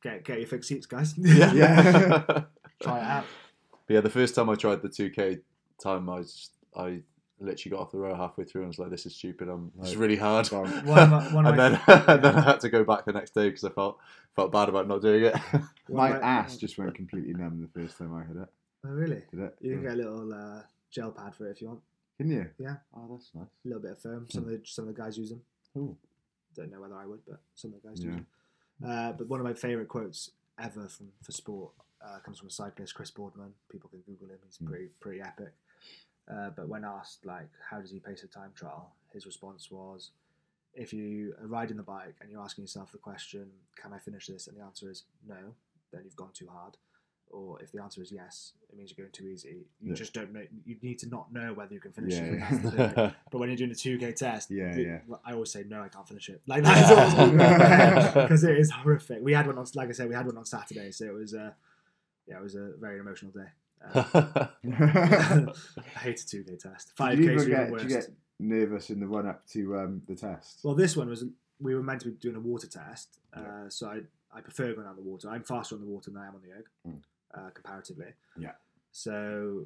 Get, get your fixed seats, guys. Yeah. yeah. Try it out. But yeah, the first time I tried the two K time, I just, I literally got off the row halfway through and was like, this is stupid. I'm, like, it's really hard. One of my, one and, then, my, and then I had to go back the next day because I felt felt bad about not doing it. My ass just went completely numb the first time I hit it. Oh, really? Did it? You can yeah. get a little uh, gel pad for it if you want. Can you? Yeah. Oh, that's nice. A little bit of foam. Some, yeah. of, the, some of the guys use them. Ooh. Don't know whether I would, but some of the guys yeah. do them. Uh, but one of my favourite quotes ever from for sport, Uh, comes from a cyclist, Chris Boardman. People can Google him. He's pretty pretty epic. Uh, but when asked, like, how does he pace a time trial? His response was, if you are riding the bike and you're asking yourself the question, can I finish this? And the answer is no, then you've gone too hard. Or if the answer is yes, it means you're going too easy. You yeah. just don't know. You need to not know whether you can finish yeah, it. Yeah. That's the thing. But when you're doing a two K test, yeah, you, yeah. I always say, no, I can't finish it. Like, that is always because it is horrific. We had one on, like I said, we had one on Saturday. So it was... Uh, Yeah, it was a very emotional day. Uh, I hated a two K test. five K was the worst. Did you get nervous in the run-up to um, the test? Well, this one was, we were meant to be doing a water test, uh, yeah. so I I prefer going out in the water. I'm faster on the water than I am on the erg, mm. uh, comparatively. Yeah. So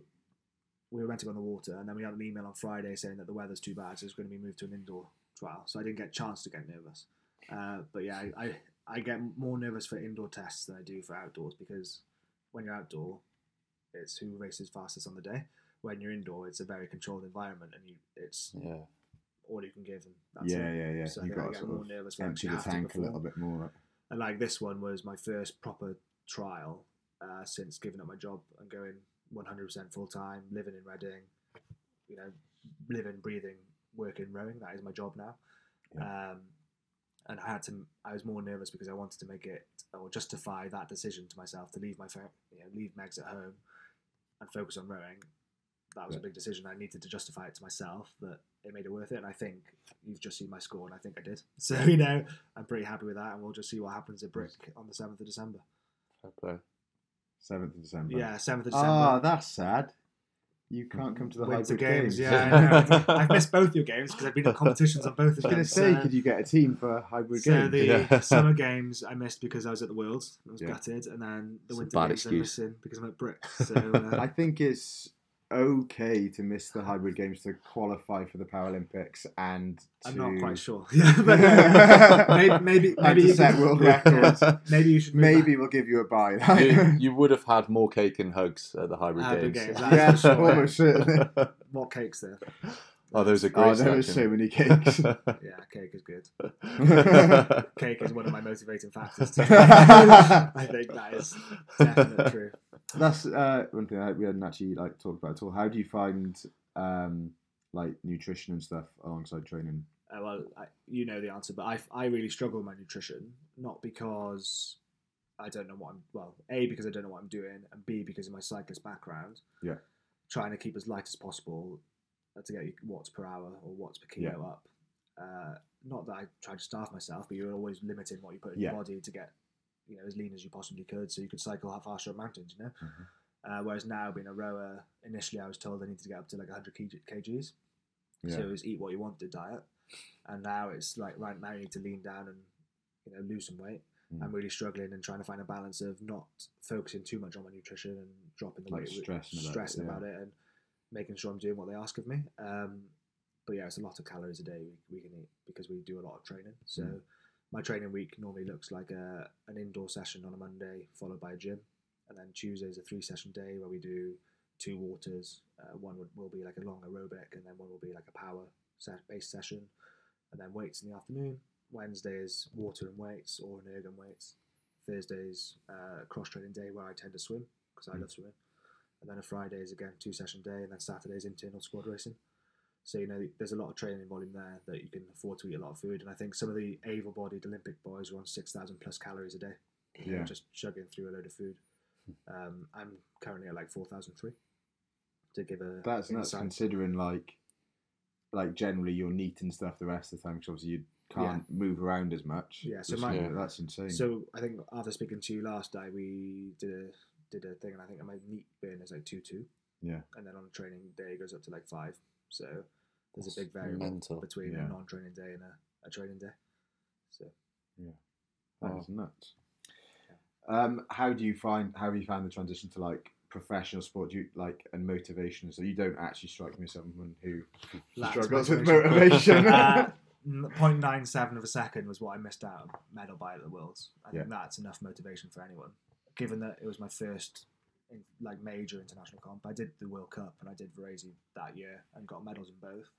we were meant to go on the water, and then we had an email on Friday saying that the weather's too bad, so it's going to be moved to an indoor trial. So I didn't get a chance to get nervous. Uh, but yeah, I, I I get more nervous for indoor tests than I do for outdoors, because when you're outdoor, it's who races fastest on the day. When you're indoor, it's a very controlled environment, and you it's yeah. all you can give, and that's yeah, it. Yeah, yeah. So you got to get more nervous for empty the tank a little bit more. Right? And like this one was my first proper trial uh, since giving up my job and going one hundred percent full time, living in Reading, you know, living, breathing, working, rowing. That is my job now. Yeah. Um, and I had to. I was more nervous because I wanted to make it or justify that decision to myself to leave my fa- you know, leave Megs at home and focus on rowing. That was yeah. a big decision. I needed to justify it to myself that it made it worth it. And I think you've just seen my score, and I think I did. So, you know, I'm pretty happy with that. And we'll just see what happens at Brick on the seventh of December. Okay. seventh of December. Yeah, seventh of December. Ah, oh, that's sad. You can't come to the Hybrid Games. games. Yeah, I know. I've missed both your games because I've been at competitions on both of them. I was going to say, uh, could you get a team for Hybrid so Games? So the yeah. summer games I missed because I was at the Worlds. I was yeah. gutted. And then the it's winter games excuse. I'm missing because I'm at Brick. So uh, I think it's okay to miss the Hybrid Games to qualify for the Paralympics, and to... I'm not quite sure. maybe maybe, maybe you set world records. Maybe you should. Maybe back. We'll give you a bye. you, you would have had more cake and hugs at the Hybrid Hybrid Games. Games yeah, sure. almost certainly. What cakes there? Oh, those are great. Oh, there are so many cakes. Yeah, cake is good. Cake is one of my motivating factors too. I think that is definitely true. That's uh, one thing I, we hadn't actually like talked about at all. How do you find um, like nutrition and stuff alongside training? Uh, well, I, you know the answer, but I, I really struggle with my nutrition, not because I don't know what I'm, well, A, because I don't know what I'm doing, and B, because of my cyclist background. Yeah. Trying to keep as light as possible to get your watts per hour or watts per kilo yeah. up. Uh, not that I try to starve myself, but you're always limiting what you put in yeah. your body to get, you know, as lean as you possibly could, so you could cycle half faster up mountains, you know. Mm-hmm. Uh, whereas now, being a rower, initially I was told I needed to get up to like one hundred kilograms. Yeah. So it was eat what you wanted diet. And now it's like, right now you need to lean down and, you know, lose some weight. Mm. I'm really struggling and trying to find a balance of not focusing too much on my nutrition and dropping the like weight, stressing, about, stressing it, yeah. about it, and making sure I'm doing what they ask of me. Um, but yeah, it's a lot of calories a day we, we can eat because we do a lot of training. So. Mm. My training week normally looks like a an indoor session on a Monday followed by a gym, and then Tuesday is a three session day where we do two waters. Uh, one would, will be like a long aerobic, and then one will be like a power set based session, and then weights in the afternoon. Wednesday is water and weights or an erg and weights. Thursday's uh, cross training day where I tend to swim because I love swimming, and then a Friday is again two session day, and then Saturday's internal squad racing. So, you know, there's a lot of training volume there that you can afford to eat a lot of food. And I think some of the able-bodied Olympic boys were on six thousand plus calories a day. Yeah. Just chugging through a load of food. Um, I'm currently at like four thousand three to give a... That's nuts considering, like, like generally you're neat and stuff the rest of the time because obviously you can't yeah. move around as much. Yeah, so my, yeah, that's insane. So I think after speaking to you last day, we did a, did a thing, and I think my neat burn is like two two. Yeah. And then on a training day, it goes up to like five. So... There's a big variance between yeah. a non-training day and a, a training day. So, yeah, that wow. is nuts. Yeah. Um, how do you find? How have you found the transition to like professional sport? Do you like and motivation? So you don't actually strike me as someone who Lacks struggles motivation. with motivation. uh, zero point nine seven of a second was what I missed out on medal by at the Worlds. I think yeah. that's enough motivation for anyone, given that it was my first. In, like major international comp. I did the World Cup and I did Varese that year and got medals in both,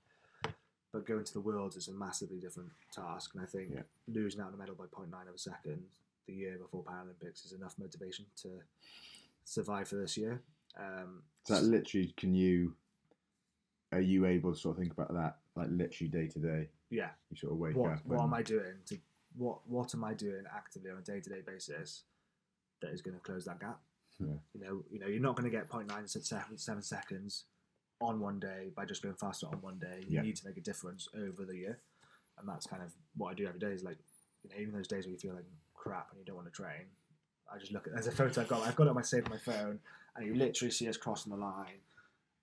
but going to the Worlds is a massively different task, and I think yeah. losing out on a medal by zero point nine of a second the year before Paralympics is enough motivation to survive for this year. Um, so that literally can you are you able to sort of think about that like literally day to day? Yeah. You sort of wake what, up. What am I doing to what what am I doing actively on a day to day basis that is going to close that gap? Yeah. You know, you know, you're not going to get zero point nine seven seconds on one day by just going faster on one day. You yeah. need to make a difference over the year, and that's kind of what I do every day. Is like, you know, even those days where you feel like crap and you don't want to train, I just look at. There's a photo I've got. I've got it on my save on my phone, and you literally see us crossing the line,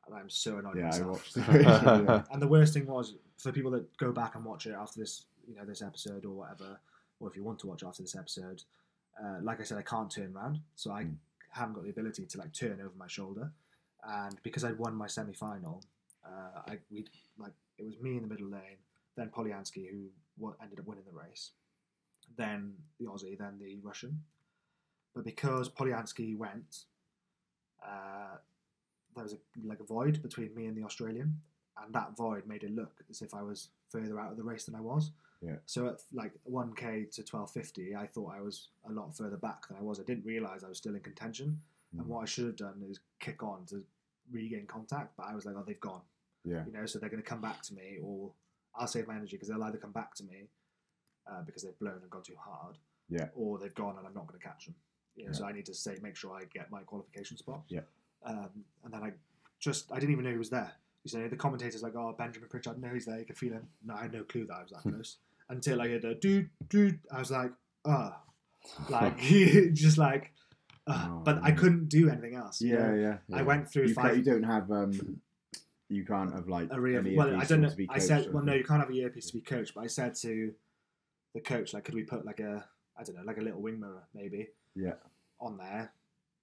and I'm so annoyed. Yeah, myself. I watched the video. And the worst thing was for people that go back and watch it after this, you know, this episode or whatever, or if you want to watch after this episode, uh, like I said, I can't turn around, so I. Mm. haven't got the ability to like turn over my shoulder, and because I'd won my semi-final, uh, I we like it was me in the middle lane, then Polyansky, who w- ended up winning the race, then the Aussie, then the Russian. But because Polyansky went, uh, there was a, like a void between me and the Australian, and that void made it look as if I was further out of the race than I was. Yeah. So at like one K to twelve fifty, I thought I was a lot further back than I was. I didn't realise I was still in contention. Mm. And what I should have done is kick on to regain contact, but I was like, oh, they've gone. Yeah. You know, so they're going to come back to me, or I'll save my energy because they'll either come back to me uh, because they've blown and gone too hard, yeah, or they've gone and I'm not going to catch them. You know, yeah. So I need to say, make sure I get my qualification spot. Yeah. Um, and then I just, I didn't even know he was there. You say, the commentator's like, oh, Benjamin Pritchard, no, he's there, you can feel him. No, I had no clue that I was that close. Until I heard a dude, dude, I was like, ah. Oh. Like, just like, oh. Oh, but man. I couldn't do anything else. Yeah, yeah, yeah. I went through you five. Can't, you don't have, um, you can't have like, a re- any well, earpiece I don't know, to be coached. I said, well, no, you can't have an earpiece to be coached, but I said to the coach, like, could we put like a, I don't know, like a little wing mirror, maybe. Yeah. On there,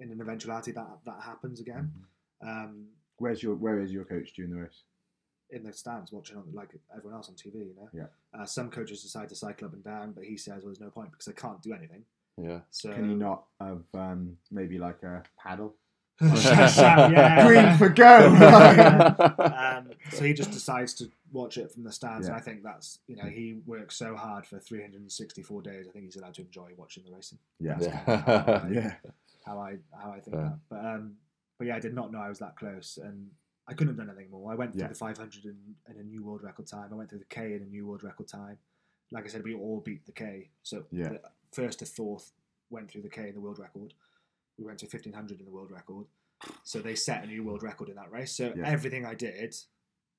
in an eventuality that that happens again. Mm-hmm. Um, Where's your Where is your coach during the race? In the stands, watching on like everyone else on T V, you know. Yeah. Uh, some coaches decide to cycle up and down, but he says, "Well, there's no point because I can't do anything." Yeah. So can you not have um, maybe like a paddle? Yeah. Green for go. Yeah. Um, so he just decides to watch it from the stands, yeah. And I think that's, you know, he works so hard for three hundred sixty-four days. I think he's allowed to enjoy watching the racing. Yeah, that's yeah. Kind of how I, yeah. How I how I think yeah. that, but um, but yeah, I did not know I was that close, and I couldn't have done anything more. I went through yeah. the five hundred in, in a new world record time. I went through the K in a new world record time. Like I said, we all beat the K. So yeah. the first to fourth went through the K in the world record. We went to fifteen hundred in the world record. So they set a new world record in that race. So yeah. everything I did,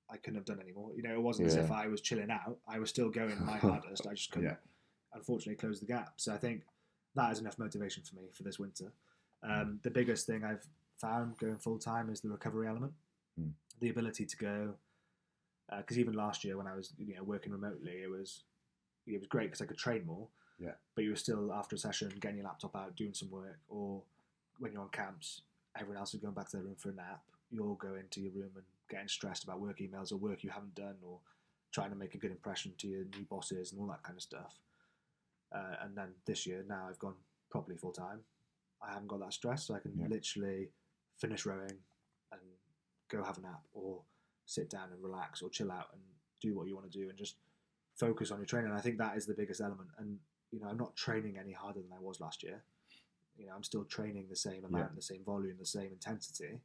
I couldn't have done anymore. You know, it wasn't yeah. as if I was chilling out. I was still going my hardest. I just couldn't, yeah. unfortunately, close the gap. So I think that is enough motivation for me for this winter. Um, the biggest thing I've found going full-time is the recovery element. Mm. The ability to go... Because uh, even last year when I was, you know, working remotely, it was it was great because I could train more. Yeah. But you were still, after a session, getting your laptop out, doing some work, or... when you're on camps, everyone else is going back to their room for a nap. You're going to your room and getting stressed about work emails or work you haven't done, or trying to make a good impression to your new bosses and all that kind of stuff. Uh, and then this year, now I've gone properly full time. I haven't got that stress, so I can yeah. literally finish rowing and go have a nap, or sit down and relax, or chill out and do what you want to do, and just focus on your training. And I think that is the biggest element. And you know, I'm not training any harder than I was last year. You know, I'm still training the same amount, yeah. the same volume, the same intensity,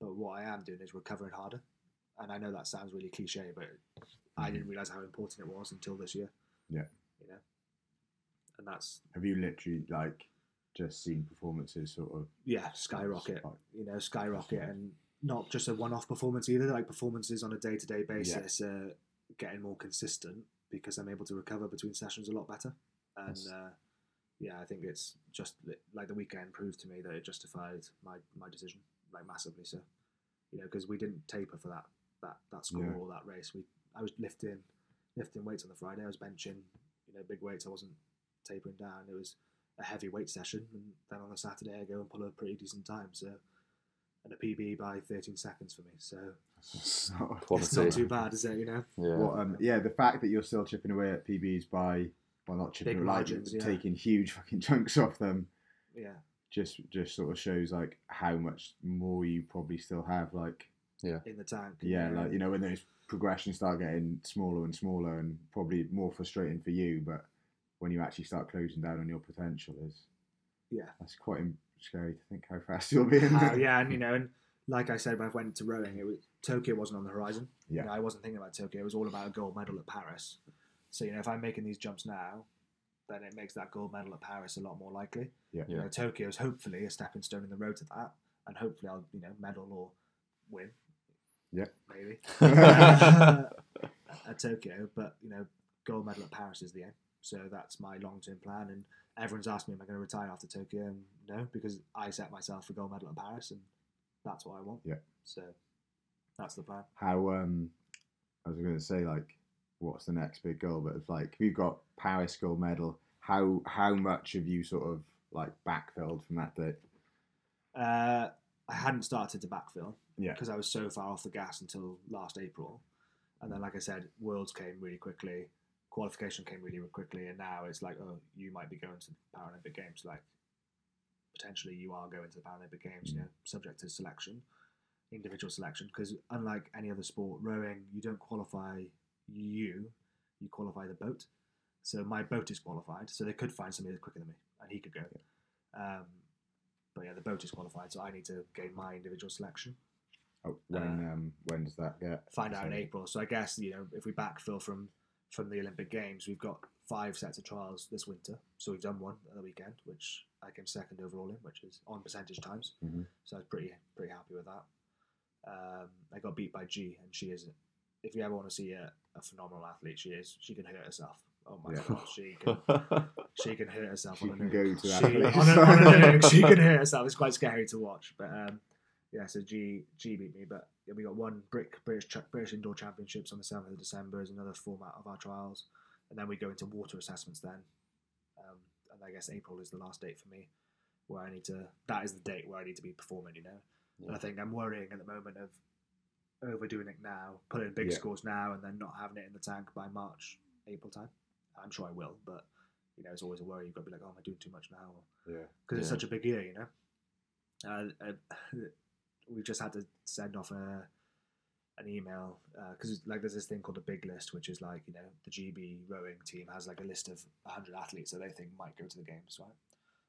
but what I am doing is recovering harder. And I know that sounds really cliche, but I didn't realise how important it was until this year. Yeah. You know, and that's... Have you literally, like, just seen performances sort of... Yeah, skyrocket, like, you know, skyrocket, and not just a one-off performance either, like performances on a day-to-day basis yeah. uh, getting more consistent because I'm able to recover between sessions a lot better. And... Uh, yeah, I think it's just like the weekend proved to me that it justified my, my decision, like massively. So, you know, because we didn't taper for that that that score yeah. or that race. We I was lifting lifting weights on the Friday. I was benching, you know, big weights. I wasn't tapering down. It was a heavy weight session, and then on the Saturday I go and pull a pretty decent time. So, and a P B by thirteen seconds for me. So it's not, it's not too bad, is it? You know. Yeah. Well, um, yeah. The fact that you're still chipping away at P Bs by Well, not chipping big margins, yeah. taking huge fucking chunks off them. Yeah, just just sort of shows like how much more you probably still have, like yeah, in the tank. Yeah, yeah. Like, you know, when those progressions start getting smaller and smaller, and probably more frustrating for you, but when you actually start closing down on your potential, is yeah, that's quite scary to think how fast you'll be. In uh, yeah, and you know, and like I said, when I went to rowing, it was Tokyo wasn't on the horizon. Yeah, you know, I wasn't thinking about Tokyo. It was all about a gold medal at Paris. So, you know, if I'm making these jumps now, then it makes that gold medal at Paris a lot more likely. Yeah, yeah. You know, Tokyo is hopefully a stepping stone in the road to that, and hopefully I'll, you know, medal or win. Yeah, maybe uh, at Tokyo. But you know, gold medal at Paris is the aim. So that's my long-term plan. And everyone's asked me, "Am I going to retire after Tokyo?" And no, because I set myself for gold medal at Paris, and that's what I want. Yeah. So that's the plan. How um, I was going to say, like, what's the next big goal? But it's like, we've got Paris gold medal. How how much have you sort of like backfilled from that day? Uh, I hadn't started to backfill because yeah. I was so far off the gas until last April. And then, like I said, Worlds came really quickly. Qualification came really quickly. And now it's like, oh, you might be going to the Paralympic Games. Like, potentially you are going to the Paralympic Games, you know, subject to selection, individual selection. Because unlike any other sport, rowing, you don't qualify you, you qualify the boat. So my boat is qualified. So they could find somebody that's quicker than me and he could go. Yeah. Um, but yeah, the boat is qualified. So I need to gain my individual selection. Oh, when uh, um, when does that get? Find out in April. So I guess, you know, if we backfill from, from the Olympic Games, we've got five sets of trials this winter. So we've done one at the weekend, which I came second overall in, which is on percentage times. Mm-hmm. So I was pretty pretty happy with that. Um, I got beat by G, and she is, if you ever want to see a, a phenomenal athlete, she is. She can hurt herself. Oh my yeah. God, she can she can hurt herself. She on can a go to that. She, on a, on a, she can hurt herself. It's quite scary to watch, but. Um, Yeah, so G G beat me, but yeah, we got one Brick British British Indoor Championships on the seventh of December as another format of our trials, and then we go into water assessments then, um, and I guess April is the last date for me, where I need to. That is the date where I need to be performing, you know. Yeah. And I think I'm worrying at the moment of overdoing it now, putting big yeah. scores now, and then not having it in the tank by March, April time. I'm sure I will, but you know, it's always a worry. You've got to be like, oh, am I doing too much now? Or, yeah, because yeah. it's such a big year, you know. Uh, uh, We've just had to send off a, an email because uh, like there's this thing called a big list, which is like, you know, the G B rowing team has like a list of one hundred athletes that they think might go to the games, right?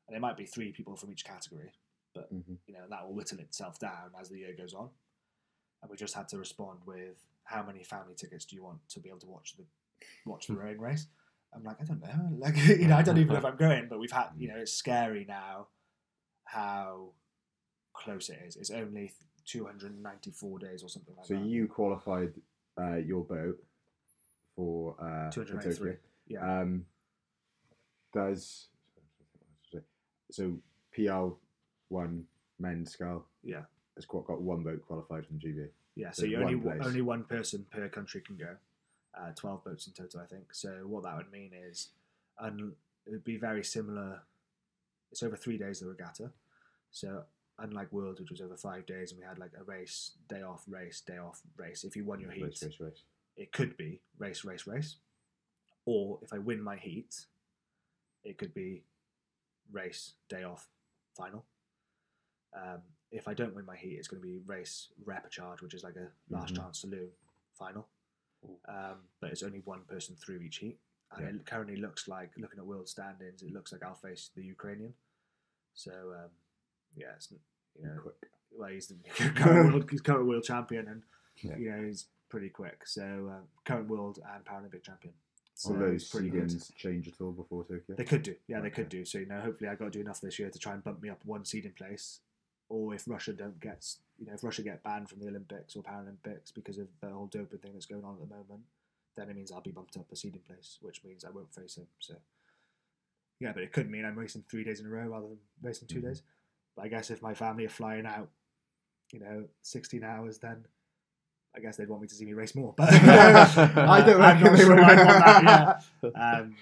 And it might be three people from each category, but mm-hmm. you know, that will whittle itself down as the year goes on. And we just had to respond with, how many family tickets do you want to be able to watch the watch the rowing race? I'm like, I don't know, like you know, I don't even know if I'm going, but we've had, you know, it's scary now how close it is. It's only two hundred ninety-four days or something like so that. So you qualified uh, your boat for uh, two hundred ninety-three. For yeah. Um, does so P R one men's scale? Yeah. Has got one boat qualified from G B. Yeah. So, so you only one only one person per country can go. Uh, twelve boats in total, I think. So what that would mean is, and it would be very similar. It's over three days the regatta, so. Unlike Worlds, which was over five days, and we had like a race, day off, race, day off, race. If you won your heat, race, race, race. It could be race, race, race. Or if I win my heat, it could be race, day off, final. Um, if I don't win my heat, it's going to be race, repechage, which is like a last mm-hmm. chance saloon, final. Um, but it's only one person through each heat. And yeah. it currently looks like, looking at world standings, it looks like I'll face the Ukrainian. So, um, yeah, it's you know, quick. Well, he's the current world, he's current world champion, and yeah. you know he's pretty quick. So uh, current world and Paralympic champion. So all those seedings change at all before Tokyo? They could do, yeah, okay. they could do. So you know, hopefully I got to do enough this year to try and bump me up one seed in place. Or if Russia don't get, you know, if Russia get banned from the Olympics or Paralympics because of the whole doping thing that's going on at the moment, then it means I'll be bumped up a seed in place, which means I won't face him. So yeah, but it could mean I'm racing three days in a row rather than racing two mm-hmm. days. But I guess if my family are flying out, you know, sixteen hours, then I guess they'd want me to see me race more. But I don't I'm not sure I want that yet. Um,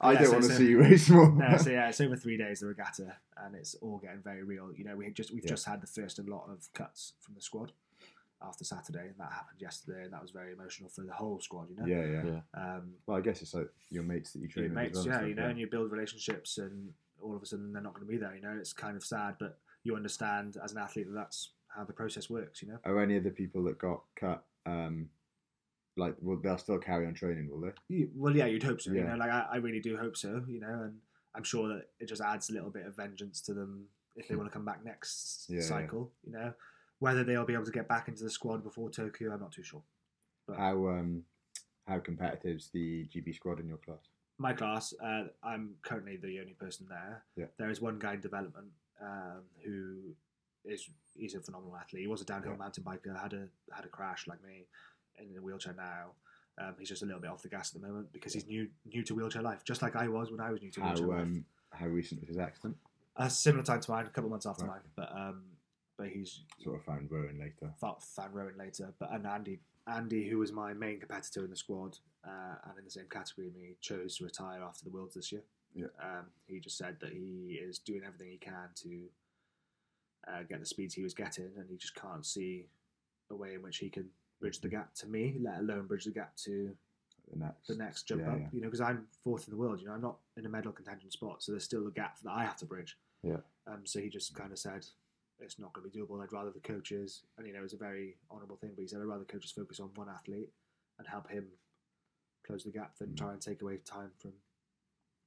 I yeah, don't so, want to so, see you race more. No, so yeah, it's over three days the regatta, and it's all getting very real. You know, we just we've yeah. just had the first lot of cuts from the squad after Saturday, and that happened yesterday, and that was very emotional for the whole squad. You know, yeah, yeah. yeah. Um, well, I guess it's like your mates that you train with. Mates, as well, yeah, so, you know, yeah. and you build relationships and. All of a sudden they're not going to be there, you know. It's kind of sad, but you understand as an athlete that that's how the process works, you know. Are any of the people that got cut, um, like, will they'll still carry on training, will they? Well, yeah, you'd hope so, yeah. you know. Like, I, I really do hope so, you know, and I'm sure that it just adds a little bit of vengeance to them if they want to come back next yeah, cycle, yeah. you know. Whether they'll be able to get back into the squad before Tokyo, I'm not too sure. But how, um, how competitive's the G B squad in your class? My class, uh, I'm currently the only person there. Yeah. There is one guy in development um, who is he's a phenomenal athlete. He was a downhill yeah. mountain biker, had a had a crash like me, in a wheelchair now. Um, he's just a little bit off the gas at the moment because yeah. he's new new to wheelchair life, just like I was when I was new to wheelchair how, life. Um, how recent was his accident? Uh, similar time to mine, a couple of months after right. mine. But um, but he's sort of found rowing later. Found, found rowing later, but and Andy. Andy, who was my main competitor in the squad uh, and in the same category, he chose to retire after the Worlds this year. Yeah. Um, he just said that he is doing everything he can to uh, getting the speeds he was getting, and he just can't see a way in which he can bridge the gap to me, let alone bridge the gap to the next, the next jump yeah, up. Yeah. You know, because I'm fourth in the world. You know, I'm not in a medal contention spot, so there's still a gap that I have to bridge. Yeah. Um. So he just kind of said, it's not going to be doable. I'd rather the coaches, and you know, it's a very honourable thing, but he said, I'd rather coaches focus on one athlete and help him close the gap than mm. try and take away time from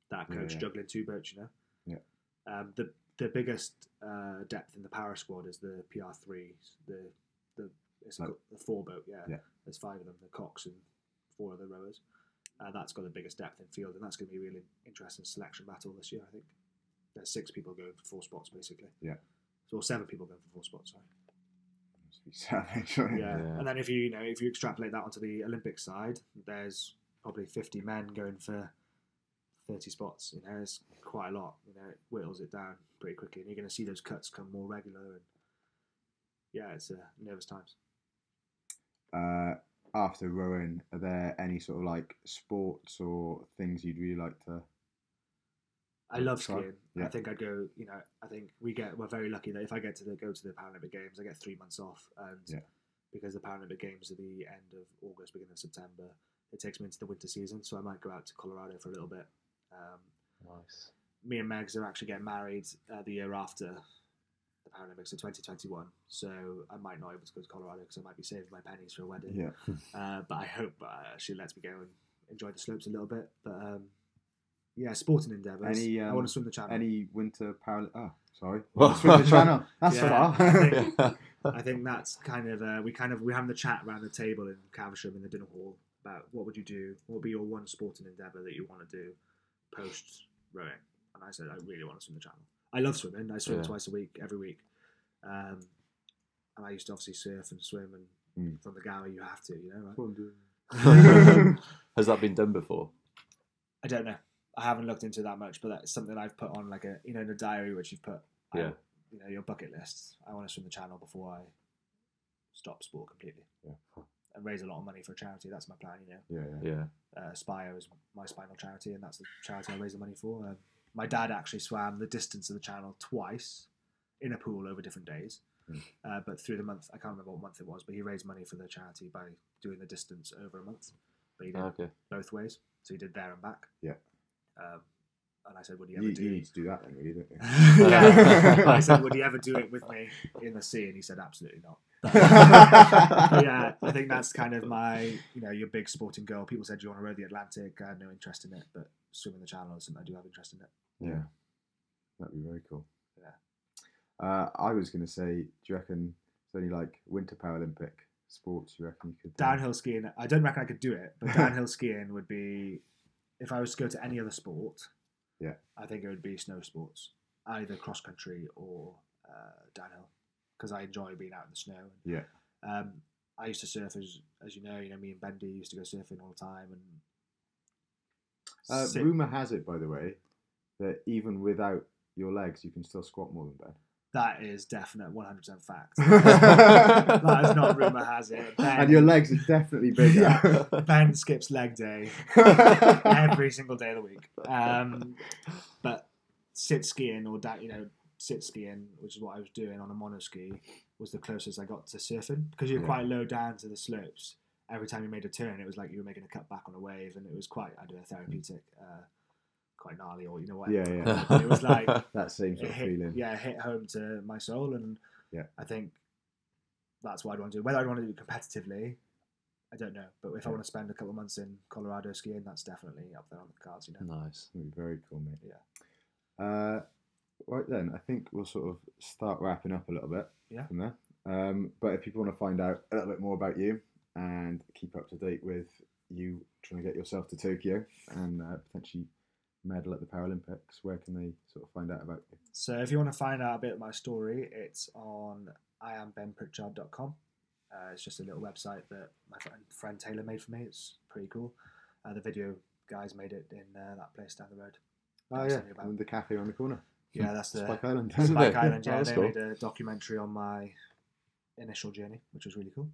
that coach yeah, yeah. juggling two boats, you know? Yeah. Um, the the biggest uh, depth in the para squad is the P R three, the the it's like, a four boat, yeah. yeah. There's five of them, the Cox and four other rowers. Uh, that's got the biggest depth in field, and that's going to be a really interesting selection battle this year, I think. There's six people going for four spots, basically. Yeah. Or seven people going for four spots, sorry. Seven, actually. Yeah. yeah, and then if you, you know, if you extrapolate that onto the Olympic side, there's probably fifty men going for thirty spots. You know, it's quite a lot. You know, it whittles it down pretty quickly, and you're going to see those cuts come more regular. And yeah, it's uh, nervous times. Uh, after rowing, are there any sort of like sports or things you'd really like to? I love skiing. Yeah. I think I'd go, you know, I think we get, we're very lucky that if I get to the, go to the Paralympic Games, I get three months off. And yeah. because the Paralympic Games are the end of August, beginning of September, it takes me into the winter season. So I might go out to Colorado for a little bit. Um, nice. Me and Megs are actually getting married uh, the year after the Paralympics, so twenty twenty-one. So I might not be able to go to Colorado because I might be saving my pennies for a wedding. Yeah. uh, but I hope uh, she lets me go and enjoy the slopes a little bit. But, um, yeah, sporting endeavours. Any, um, I want to swim the channel. Any winter parallel? Oh, sorry. Swim the channel. That's yeah, far. I think, I think that's kind of uh, we kind of we having the chat around the table in Caversham in the dinner hall about what would you do? What would be your one sporting endeavour that you want to do post rowing? And I said I really want to swim the channel. I love swimming. I swim yeah. twice a week, every week. Um, and I used to obviously surf and swim, and mm. from the Gower you have to, you know. Right? Has that been done before? I don't know. I haven't looked into that much, but that's something I've put on like a, you know, in a diary which you've put, yeah. um, you know, your bucket list. I want to swim the channel before I stop sport completely. Yeah. And raise a lot of money for a charity. That's my plan, you know. Yeah, yeah. yeah. Uh, Spire is my spinal charity, and that's the charity I raise the money for. Um, my dad actually swam the distance of the channel twice in a pool over different days. Mm. Uh, but through the month, I can't remember what month it was, but he raised money for the charity by doing the distance over a month. But he did okay. both ways. So he did there and back. Yeah. Um, and I said, would he ever you, do... You need to do that then, really, don't you? yeah. I said, would he ever do it with me in the sea? And he said, absolutely not. yeah, I think that's kind of my, you know, your big sporting goal. People said, do you want to row the Atlantic? I had no interest in it, but swimming the channel is something I do have interest in it. Yeah. That'd be very cool. Yeah. Uh, I was going to say, do you reckon there's any, like, Winter Paralympic sports you reckon you could do? Downhill skiing. I don't reckon I could do it, but downhill skiing would be... If I was to go to any other sport, yeah, I think it would be snow sports, either cross country or uh, downhill, because I enjoy being out in the snow. Yeah, um, I used to surf as as you know, you know, me and Bendy used to go surfing all the time. And uh, rumor has it, by the way, that even without your legs, you can still squat more than Ben. That is definite, one hundred percent fact. That is not rumor has it. Ben, and your legs are definitely bigger. Yeah, Ben skips leg day every single day of the week. Um, but sit skiing or da- you know sit skiing, which is what I was doing on a monoski, was the closest I got to surfing because you're yeah. quite low down to the slopes. Every time you made a turn, it was like you were making a cut back on a wave, and it was quite I don't know therapeutic. Uh, quite gnarly or you know what yeah yeah it was like that same sort of hit, feeling yeah hit home to my soul and yeah I think that's what I'd want to do. Whether I'd want to do it competitively I don't know, but if yeah. I want to spend a couple of months in Colorado skiing, that's definitely up there on the cards, you know. Nice. That'd be very cool, mate. Yeah. Uh, right then, I think we'll sort of start wrapping up a little bit yeah from there, um, but if people want to find out a little bit more about you and keep up to date with you trying to get yourself to Tokyo and uh, potentially medal at the Paralympics, where can they sort of find out about you? So if you want to find out a bit of my story, it's on I am ben pritchard dot com. Uh, it's just a little website that my friend Taylor made for me. It's pretty cool. Uh, the video guys made it in uh, that place down the road. Oh yeah, and the cafe on the corner. Yeah, that's the Spike Island. Spike Island, yeah. Oh, they cool. made a documentary on my initial journey, which was really cool.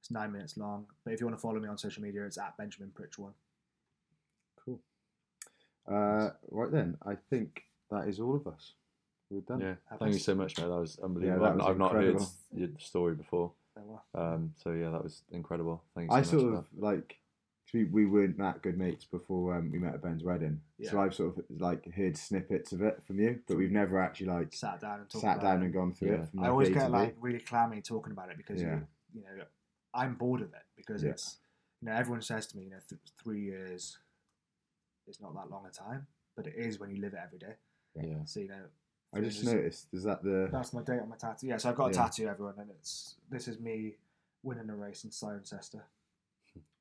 It's nine minutes long. But if you want to follow me on social media, it's at Benjamin Pritch one. Cool. Uh, right then, I think that is all of us. we're done. Yeah, Have thank us. you so much, mate. That was unbelievable. Yeah, that was I've incredible. not heard the story before. Um, so yeah, that was incredible. Thank you so I much. I sort of that. like we, we weren't that good mates before um, we met at Ben's wedding. Yeah. So I've sort of like heard snippets of it from you, but we've never actually like sat down and talked sat down it. and gone through yeah. it. From, like, I always get like really clammy talking about it because yeah. you, you know I'm bored of it because yeah. it's you know everyone says to me you know th- three years is not that long a time, but it is when you live it every day. Yeah. So you know. I just noticed. Is that the? That's my date on my tattoo. Yeah, so I've got a yeah. tattoo, everyone, and it's this is me winning a race in Cirencester,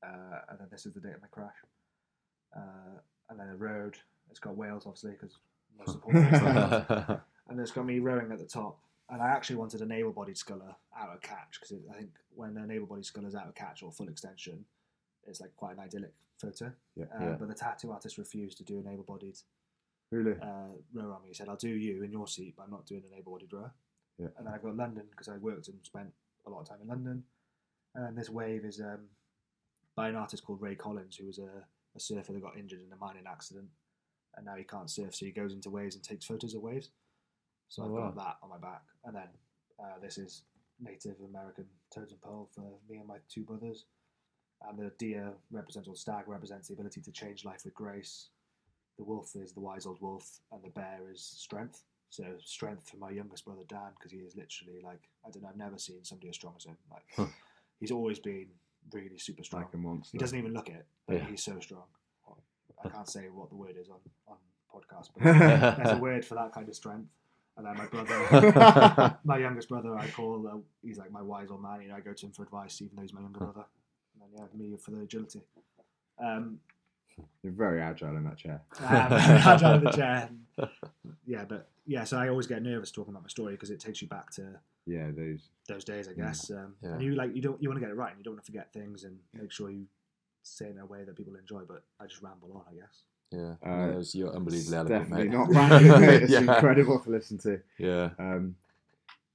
uh, and then this is the date of my crash, uh, and then a road. It's got Wales, obviously, because no support. And it's got me rowing at the top. And I actually wanted an able-bodied sculler out of catch because I think when an able-bodied sculler is out of catch or full extension, it's like quite an idyllic photo. Yeah. Uh, yeah. But the tattoo artist refused to do an able-bodied. Really? Uh, row on me. He said, I'll do you in your seat, but I'm not doing an able-bodied row. Yeah. And then I go to London because I worked and spent a lot of time in London. And this wave is um, by an artist called Ray Collins, who was a, a surfer that got injured in a mining accident. And now he can't surf, so he goes into waves and takes photos of waves. So oh, I've wow. got that on my back. And then uh, this is Native American totem pole for me and my two brothers. And the deer represents, or stag represents, the ability to change life with grace. The wolf is the wise old wolf, and the bear is strength. So strength for my youngest brother, Dan, because he is literally like, I don't know, I've never seen somebody as strong as him. Like huh. He's always been really super strong. Like a monster. He doesn't even look it, but yeah. he's so strong. I can't say what the word is on, on podcast, but there's a word for that kind of strength. And then my brother, my youngest brother, I call, uh, he's like my wise old man. You know, I go to him for advice, even though he's my younger brother. And then yeah, me for the agility. Um, You're very agile in that chair. I am agile in the chair. Yeah, but yeah, so I always get nervous talking about my story because it takes you back to yeah those those days, I guess. Yeah. Um, yeah. And you like you don't you want to get it right, and you don't want to forget things, and make sure you say it in a way that people enjoy. But I just ramble on, I guess. Yeah, uh, yeah, was, you're unbelievably elegant, mate. Not rambling, mate. It's yeah. incredible to listen to. Yeah. Um,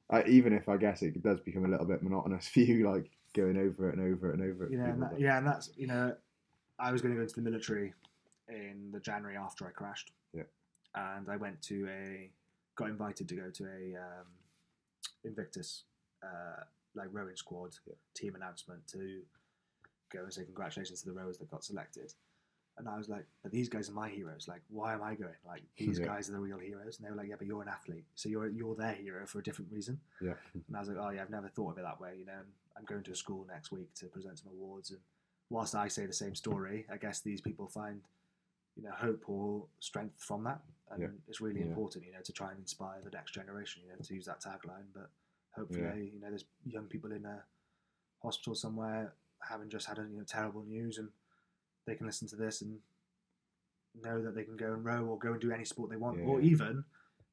I, even if I guess it does become a little bit monotonous for you, like going over it and over it and over it. Yeah, and that, like, yeah, and that's you know. I was going to go into the military in the January after I crashed. Yeah. And I went to a, got invited to go to a um, Invictus, uh, like rowing squad yeah. team announcement to go and say congratulations to the rowers that got selected. And I was like, but these guys are my heroes. Like, why am I going? Like, these yeah. guys are the real heroes. And they were like, yeah, but you're an athlete. So you're you're their hero for a different reason. Yeah. And I was like, oh yeah, I've never thought of it that way. You know, I'm going to a school next week to present some awards and, whilst I say the same story, I guess these people find, you know, hope or strength from that, and yeah. it's really yeah. important, you know, to try and inspire the next generation, you know, to use that tagline. But hopefully, yeah. you know, there's young people in a hospital somewhere having just had a, you know, terrible news, and they can listen to this and know that they can go and row or go and do any sport they want, yeah. or even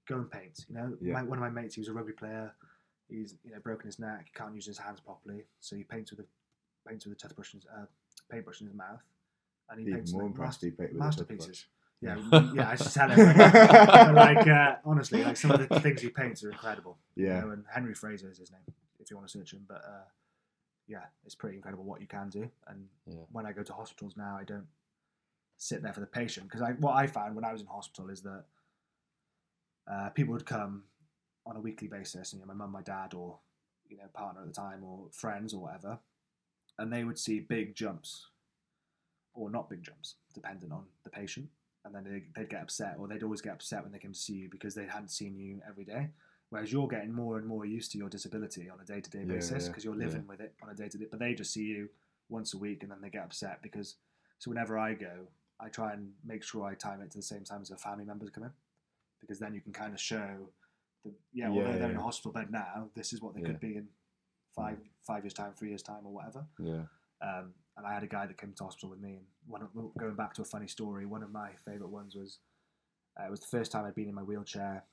go and paint. You know, yeah. my, one of my mates, he was a rugby player, he's you know broken his neck, he can't use his hands properly, so he paints with a paints with a toothbrush. Uh, paintbrush in his mouth, and he Even paints more master, masterpieces. Yeah, yeah. I just tell him. Like, like uh, honestly, like some of the things he paints are incredible. Yeah. You know, and Henry Fraser is his name, if you want to search him. But uh, yeah, it's pretty incredible what you can do. And yeah. when I go to hospitals now, I don't sit there for the patient because I, what I found when I was in hospital is that uh, people would come on a weekly basis, and you know, my mum, my dad, or you know, partner at the time, or friends, or whatever. And they would see big jumps, or not big jumps, depending on the patient. And then they'd, they'd get upset, or they'd always get upset when they came to see you because they hadn't seen you every day. Whereas you're getting more and more used to your disability on a day-to-day yeah, basis because yeah, you're living yeah. with it on a day-to-day. But they just see you once a week, and then they get upset because. So whenever I go, I try and make sure I time it to the same time as the family members come in, because then you can kind of show that yeah, although yeah, they're yeah. in a hospital bed now, this is what they yeah. could be in. Five five years time, three years time, or whatever. Yeah. Um, and I had a guy that came to hospital with me, and one of, going back to a funny story, one of my favourite ones was uh, it was the first time I'd been in my wheelchair,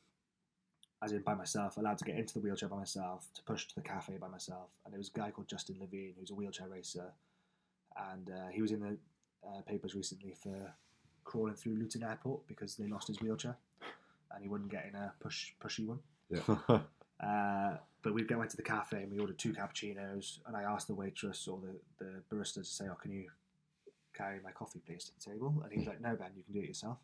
as in by myself, allowed to get into the wheelchair by myself, to push to the cafe by myself. And there was a guy called Justin Levine, who's a wheelchair racer, and uh, he was in the uh, papers recently for crawling through Luton Airport because they lost his wheelchair, and he wouldn't get in a push pushy one. Yeah. Uh, but we went to the cafe and we ordered two cappuccinos, and I asked the waitress or the, the barista to say, oh, can you carry my coffee please to the table? And he was like, no, Ben, you can do it yourself.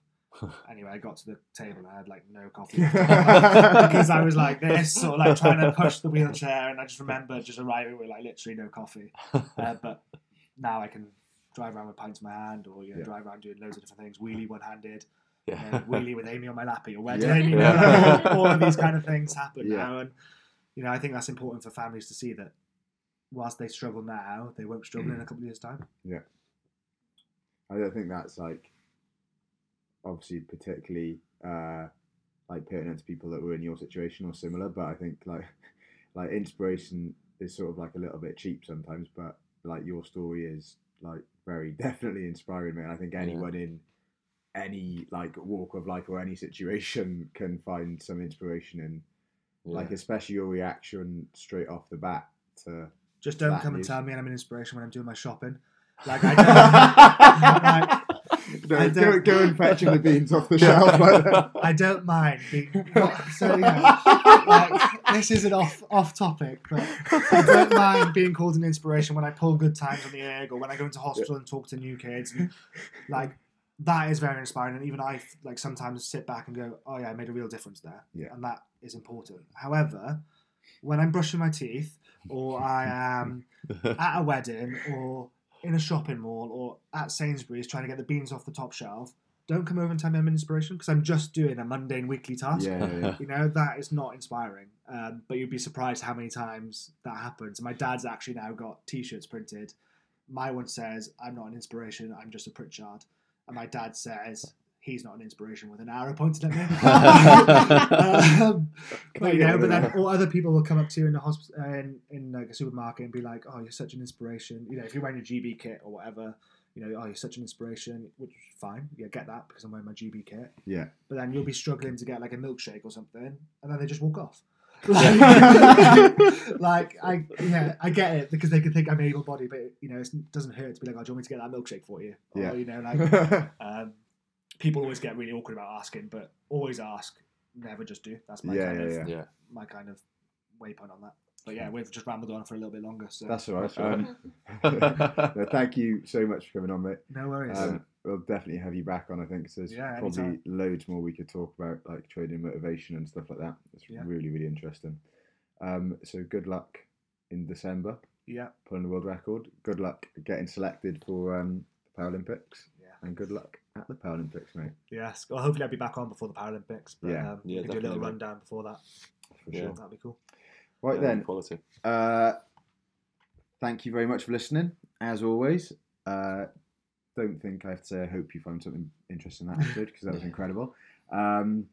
Anyway, I got to the table and I had like no coffee because I was like this, sort of like trying to push the wheelchair, and I just remember just arriving with like literally no coffee. Uh, but now I can drive around with pints in my hand, or you know, yeah. drive around doing loads of different things. Wheelie one-handed, yeah. you know, wheelie with Amy on my lap, or where did yeah. Amy? Yeah. All of these kind of things happen yeah. now, and you know I think that's important for families to see that whilst they struggle now, they won't struggle mm. in a couple of years' time. Yeah, I don't think that's like. Obviously particularly uh, like pertinent to people that were in your situation or similar, but I think like like inspiration is sort of like a little bit cheap sometimes, but like your story is like very definitely inspiring me. And I think anyone yeah. in any like walk of life or any situation can find some inspiration in yeah. like especially your reaction straight off the bat to just don't come news. And tell me I'm an inspiration when I'm doing my shopping. Like I don't like, No, I don't, go, go and fetch him the beans off the shelf. Like I don't mind being so, you know, like, this is an off off topic, but I don't mind being called an inspiration when I pull good times on the egg, or when I go into hospital yeah. and talk to new kids. And, like that is very inspiring, and even I like sometimes sit back and go, "Oh yeah, I made a real difference there," yeah. and that is important. However, when I'm brushing my teeth, or I am at a wedding, or in a shopping mall or at Sainsbury's trying to get the beans off the top shelf, don't come over and tell me I'm an inspiration, because I'm just doing a mundane weekly task. Yeah, yeah, yeah. You know, that is not inspiring. Um, but you'd be surprised how many times that happens. My dad's actually now got T-shirts printed. My one says, "I'm not an inspiration, I'm just a Pritchard." And my dad says, "He's not an inspiration," with an arrow pointed at me. um, but, you know, but then all other people will come up to you in a hosp- in, in like a supermarket and be like, "Oh, you're such an inspiration." You know, if you're wearing your G B kit or whatever, you know, "Oh, you're such an inspiration," which is fine. Yeah, get that, because I'm wearing my G B kit. Yeah. But then you'll be struggling to get like a milkshake or something, and then they just walk off. Like, like I, yeah, I get it, because they can think I'm able-bodied, but you know, it doesn't hurt to be like, "Oh, do you want me to get that milkshake for you?" Or, yeah. You know, like. Um, People always get really awkward about asking, but always ask, never just do. That's my yeah, kind yeah, of yeah. my kind of waypoint on that. But yeah, we've just rambled on for a little bit longer. So that's all right. Um, no, thank you so much for coming on, mate. No worries. Um, we'll definitely have you back on. I think so there's yeah, probably anytime. Loads more we could talk about, like trading motivation and stuff like that. It's yeah. really, really interesting. Um, so good luck in December. Yeah, pulling the world record. Good luck getting selected for um, the Paralympics. And good luck at the Paralympics, mate. Yes. Well, hopefully I'll be back on before the Paralympics. But yeah. Um, yeah, we can do a little rundown before that. For sure. Yeah. That'd be cool. Right yeah, then. Quality. Uh, thank you very much for listening, as always. Uh, don't think I have to say I hope you found something interesting in that episode, because that was incredible. Um,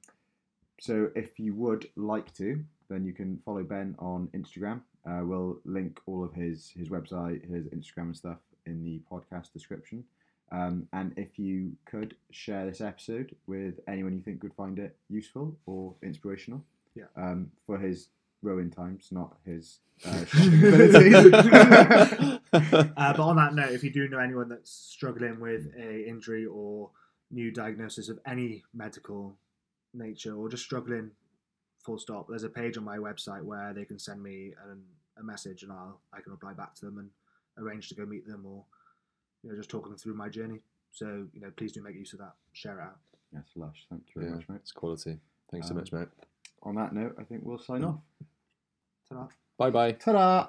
so if you would like to, then you can follow Ben on Instagram. Uh, we'll link all of his, his website, his Instagram and stuff in the podcast description. Um, and if you could share this episode with anyone you think would find it useful or inspirational, yeah. um, for his rowing times, not his uh, shopping abilities. uh, but on that note, if you do know anyone that's struggling with a injury or new diagnosis of any medical nature, or just struggling, full stop, there's a page on my website where they can send me an, a message, and I'll I can reply back to them and arrange to go meet them, or. You know, just talking through my journey. So, you know, please do make use of that. Share it out. That's lush. Thank you very yeah, much, mate. It's quality. Thanks um, so much, mate. On that note, I think we'll sign off. Ta-da. Bye-bye. Ta-da.